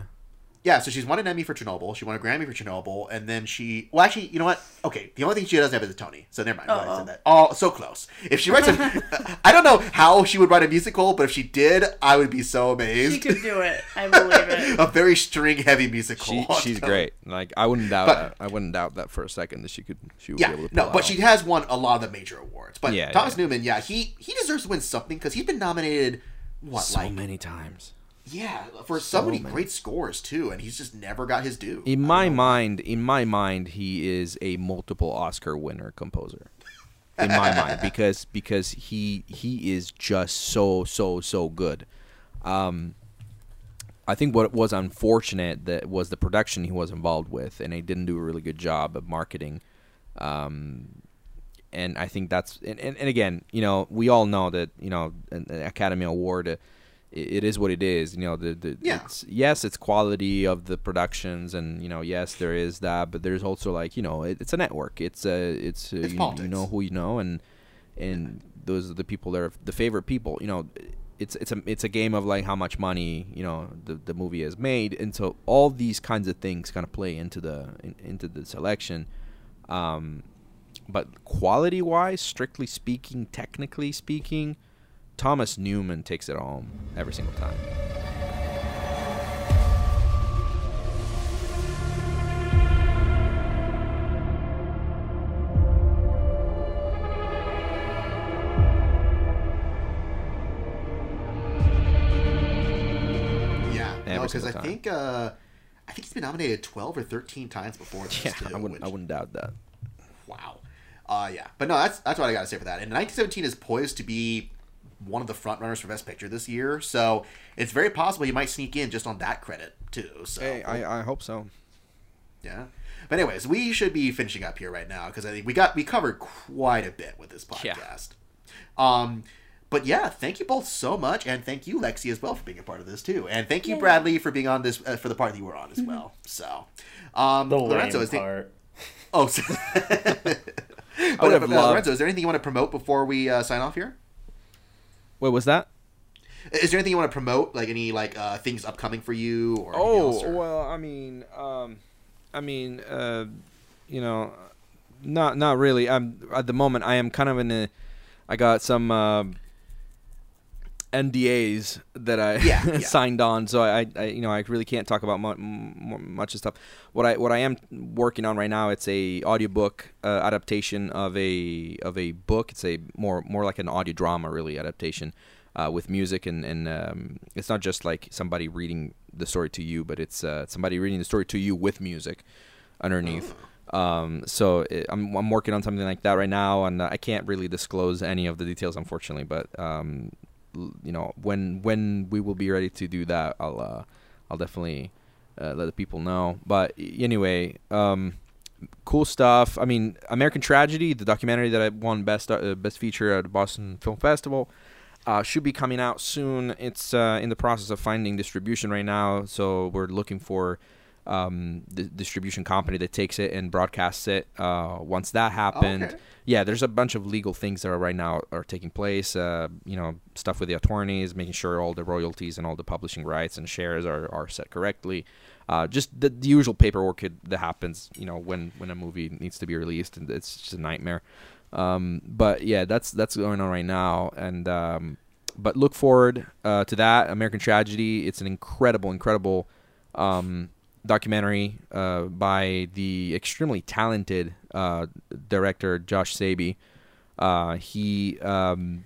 Yeah, so she's won an Emmy for Chernobyl. She won a Grammy for Chernobyl. And then she... Well, actually, you know what? Okay, the only thing she doesn't have is a Tony. So never mind. Uh-oh. I said that. Oh, so close. If she writes a... I don't know how she would write a musical, but if she did, I would be so amazed. She could do it. I believe it. A very string-heavy musical. She, she's Tony. Great. Like, I wouldn't doubt but, that. I wouldn't doubt that for a second that she could... She would yeah, be able to no, but out. She has won a lot of the major awards. But yeah, Thomas yeah. Newman, yeah, he, he deserves to win something because he's been nominated, what, so like... So many times. Yeah, for so many great scores too, and he's just never got his due. In my mind, in my mind, he is a multiple Oscar winner composer. In my mind, because because he he is just so so so good. Um, I think what was unfortunate that was the production he was involved with, and he didn't do a really good job of marketing. Um, and I think that's and, and, and again, you know, we all know that you know an, an Academy Award. Uh, It is what it is, you know. The, the yeah. it's, yes, it's quality of the productions, and you know, yes, there is that, but there's also like you know, it, it's a network. It's a, it's, a, it's you, you know who you know, and and yeah. those are the people that are the favorite people. You know, it's it's a it's a game of like how much money you know the the movie has made, and so all these kinds of things kind of play into the in, into the selection. Um, but quality wise, strictly speaking, technically speaking. Thomas Newman takes it home every single time. because I time. think uh, I think he's been nominated twelve or thirteen times before. This yeah, too, I wouldn't. Which... I wouldn't doubt that. Wow. Uh, yeah, but no, that's that's what I gotta say for that. And nineteen seventeen is poised to be one of the front runners for Best Picture this year, so it's very possible you might sneak in just on that credit too. So hey, I I hope so. Yeah. But anyways, we should be finishing up here right now because I think we got we covered quite a bit with this podcast. Yeah. Um, but yeah, thank you both so much, and thank you, Lexi, as well for being a part of this too, and thank you, yeah. Bradley, for being on this uh, for the part that you were on as well. So, um, the Lorenzo lame is the part. Oh, so... I but, uh, Lorenzo, is there anything you want to promote before we uh, sign off here? What was that? Is there anything you want to promote, like any like uh, things upcoming for you or? Oh else, or... well, I mean. Um... I mean, uh, you know, not not really. I'm at the moment. I am kind of in a. I got some uh, N D As that I yeah, yeah. signed on, so I, I, you know, I really can't talk about mu- much of stuff. What I what I am working on right now, it's a audiobook uh, adaptation of a of a book. It's a more more like an audio drama, really, adaptation uh, with music, and and um, it's not just like somebody reading the story to you, but it's uh, somebody reading the story to you with music underneath. Oh. Um, so it, I'm, I'm working on something like that right now, and I can't really disclose any of the details, unfortunately. But um, you know, when when we will be ready to do that, I'll uh, I'll definitely uh, let the people know. But anyway, um, cool stuff. I mean, American Tragedy, the documentary that I won best uh, best feature at the Boston Film Festival. Uh, should be coming out soon. It's uh, in the process of finding distribution right now, so we're looking for um, the distribution company that takes it and broadcasts it. Uh, once that happened, okay. yeah, there's a bunch of legal things that are right now are taking place. Uh, you know, stuff with the attorneys, making sure all the royalties and all the publishing rights and shares are, are set correctly. Uh, just the, the usual paperwork that happens, you know, when, when a movie needs to be released, and it's just a nightmare. Um, but yeah, that's, that's going on right now. And, um, but look forward, uh, to that American Tragedy. It's an incredible, incredible, um, documentary, uh, by the extremely talented, uh, director, Josh Sabey. Uh, he, um,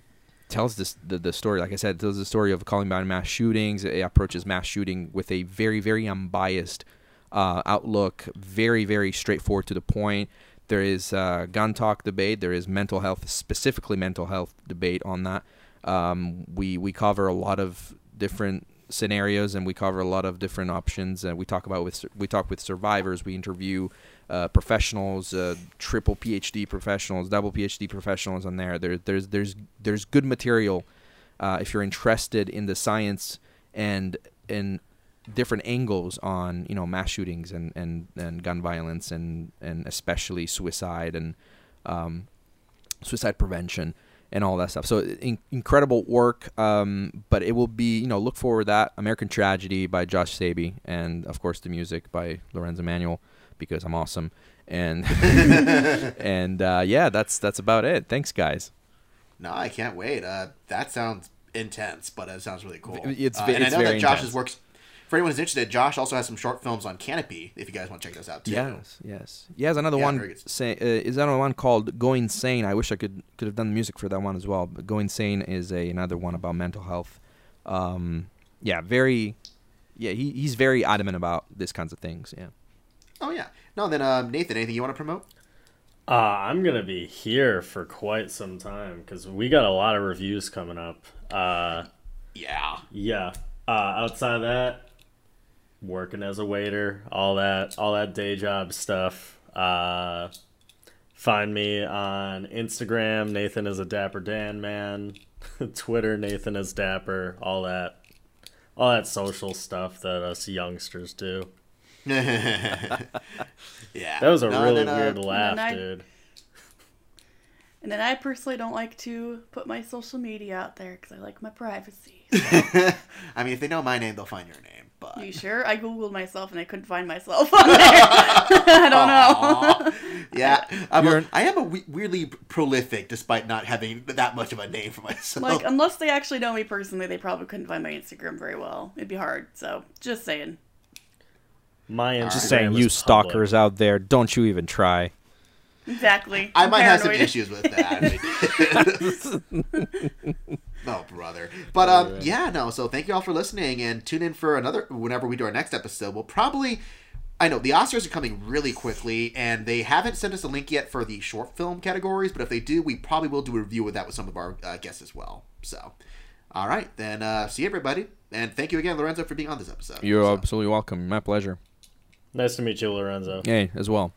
tells this, the, the story, like I said, tells the story of calling about mass shootings. It approaches mass shooting with a very, very unbiased, uh, outlook, very, very straightforward to the point. There is uh, gun talk debate. There is mental health, specifically mental health debate on that. Um, we we cover a lot of different scenarios, and we cover a lot of different options. And we talk about with we talk with survivors. We interview uh, professionals, uh, triple PhD professionals, double PhD professionals on there. There there's there's there's good material uh, if you're interested in the science and and. different angles on, you know, mass shootings and, and, and gun violence and, and especially suicide and um, suicide prevention and all that stuff. So in, incredible work, um, but it will be, you know, look forward to that. American Tragedy by Josh Sabey, and, of course, the music by Lorenz Emanuel, because I'm awesome. And, and uh, yeah, that's that's about it. Thanks, guys. No, I can't wait. Uh, that sounds intense, but it sounds really cool. It's, uh, it's and I know very that Josh's intense. work's For anyone who's interested, Josh also has some short films on Canopy, if you guys want to check those out, too. Yes, yes. He has another yeah, one say, uh, is another one called Go Insane. I wish I could could have done music for that one as well. But Go Insane is a, another one about mental health. Um, yeah, very... Yeah, he, he's very adamant about these kinds of things, yeah. Oh, yeah. No, then, uh, Nathan, anything you want to promote? Uh, I'm going to be here for quite some time, because we got a lot of reviews coming up. Uh, yeah. Yeah. Uh, outside of that... working as a waiter, all that all that day job stuff. Uh find me on Instagram, Nathan is a Dapper Dan Man, Twitter, Nathan is Dapper, all that all that social stuff that us youngsters do. Yeah. That was a no, really no, no. weird laugh, and I, dude. And then I personally don't like to put my social media out there because I like my privacy. So. I mean, if they know my name, they'll find your name. But... You sure? I googled myself and I couldn't find myself on there. I don't Aww. know. Yeah, I'm a, I am a we- weirdly prolific, despite not having that much of a name for myself. Like, unless they actually know me personally, they probably couldn't find my Instagram very well. It'd be hard. So, just saying. My Instagram just saying, you public. Stalkers out there, don't you even try. Exactly. I I'm might paranoid. have some issues with that. Oh, brother. But um, right. yeah, no. So thank you all for listening, and tune in for another whenever we do our next episode. We'll probably. I know, the Oscars are coming really quickly, and they haven't sent us a link yet for the short film categories, but if they do, we probably will do a review of that with some of our uh, guests as well. So, all right, then, uh, see everybody, and thank you again, Lorenzo, for being on this episode. You're so. absolutely welcome. My pleasure. Nice to meet you, Lorenzo. Hey, as well.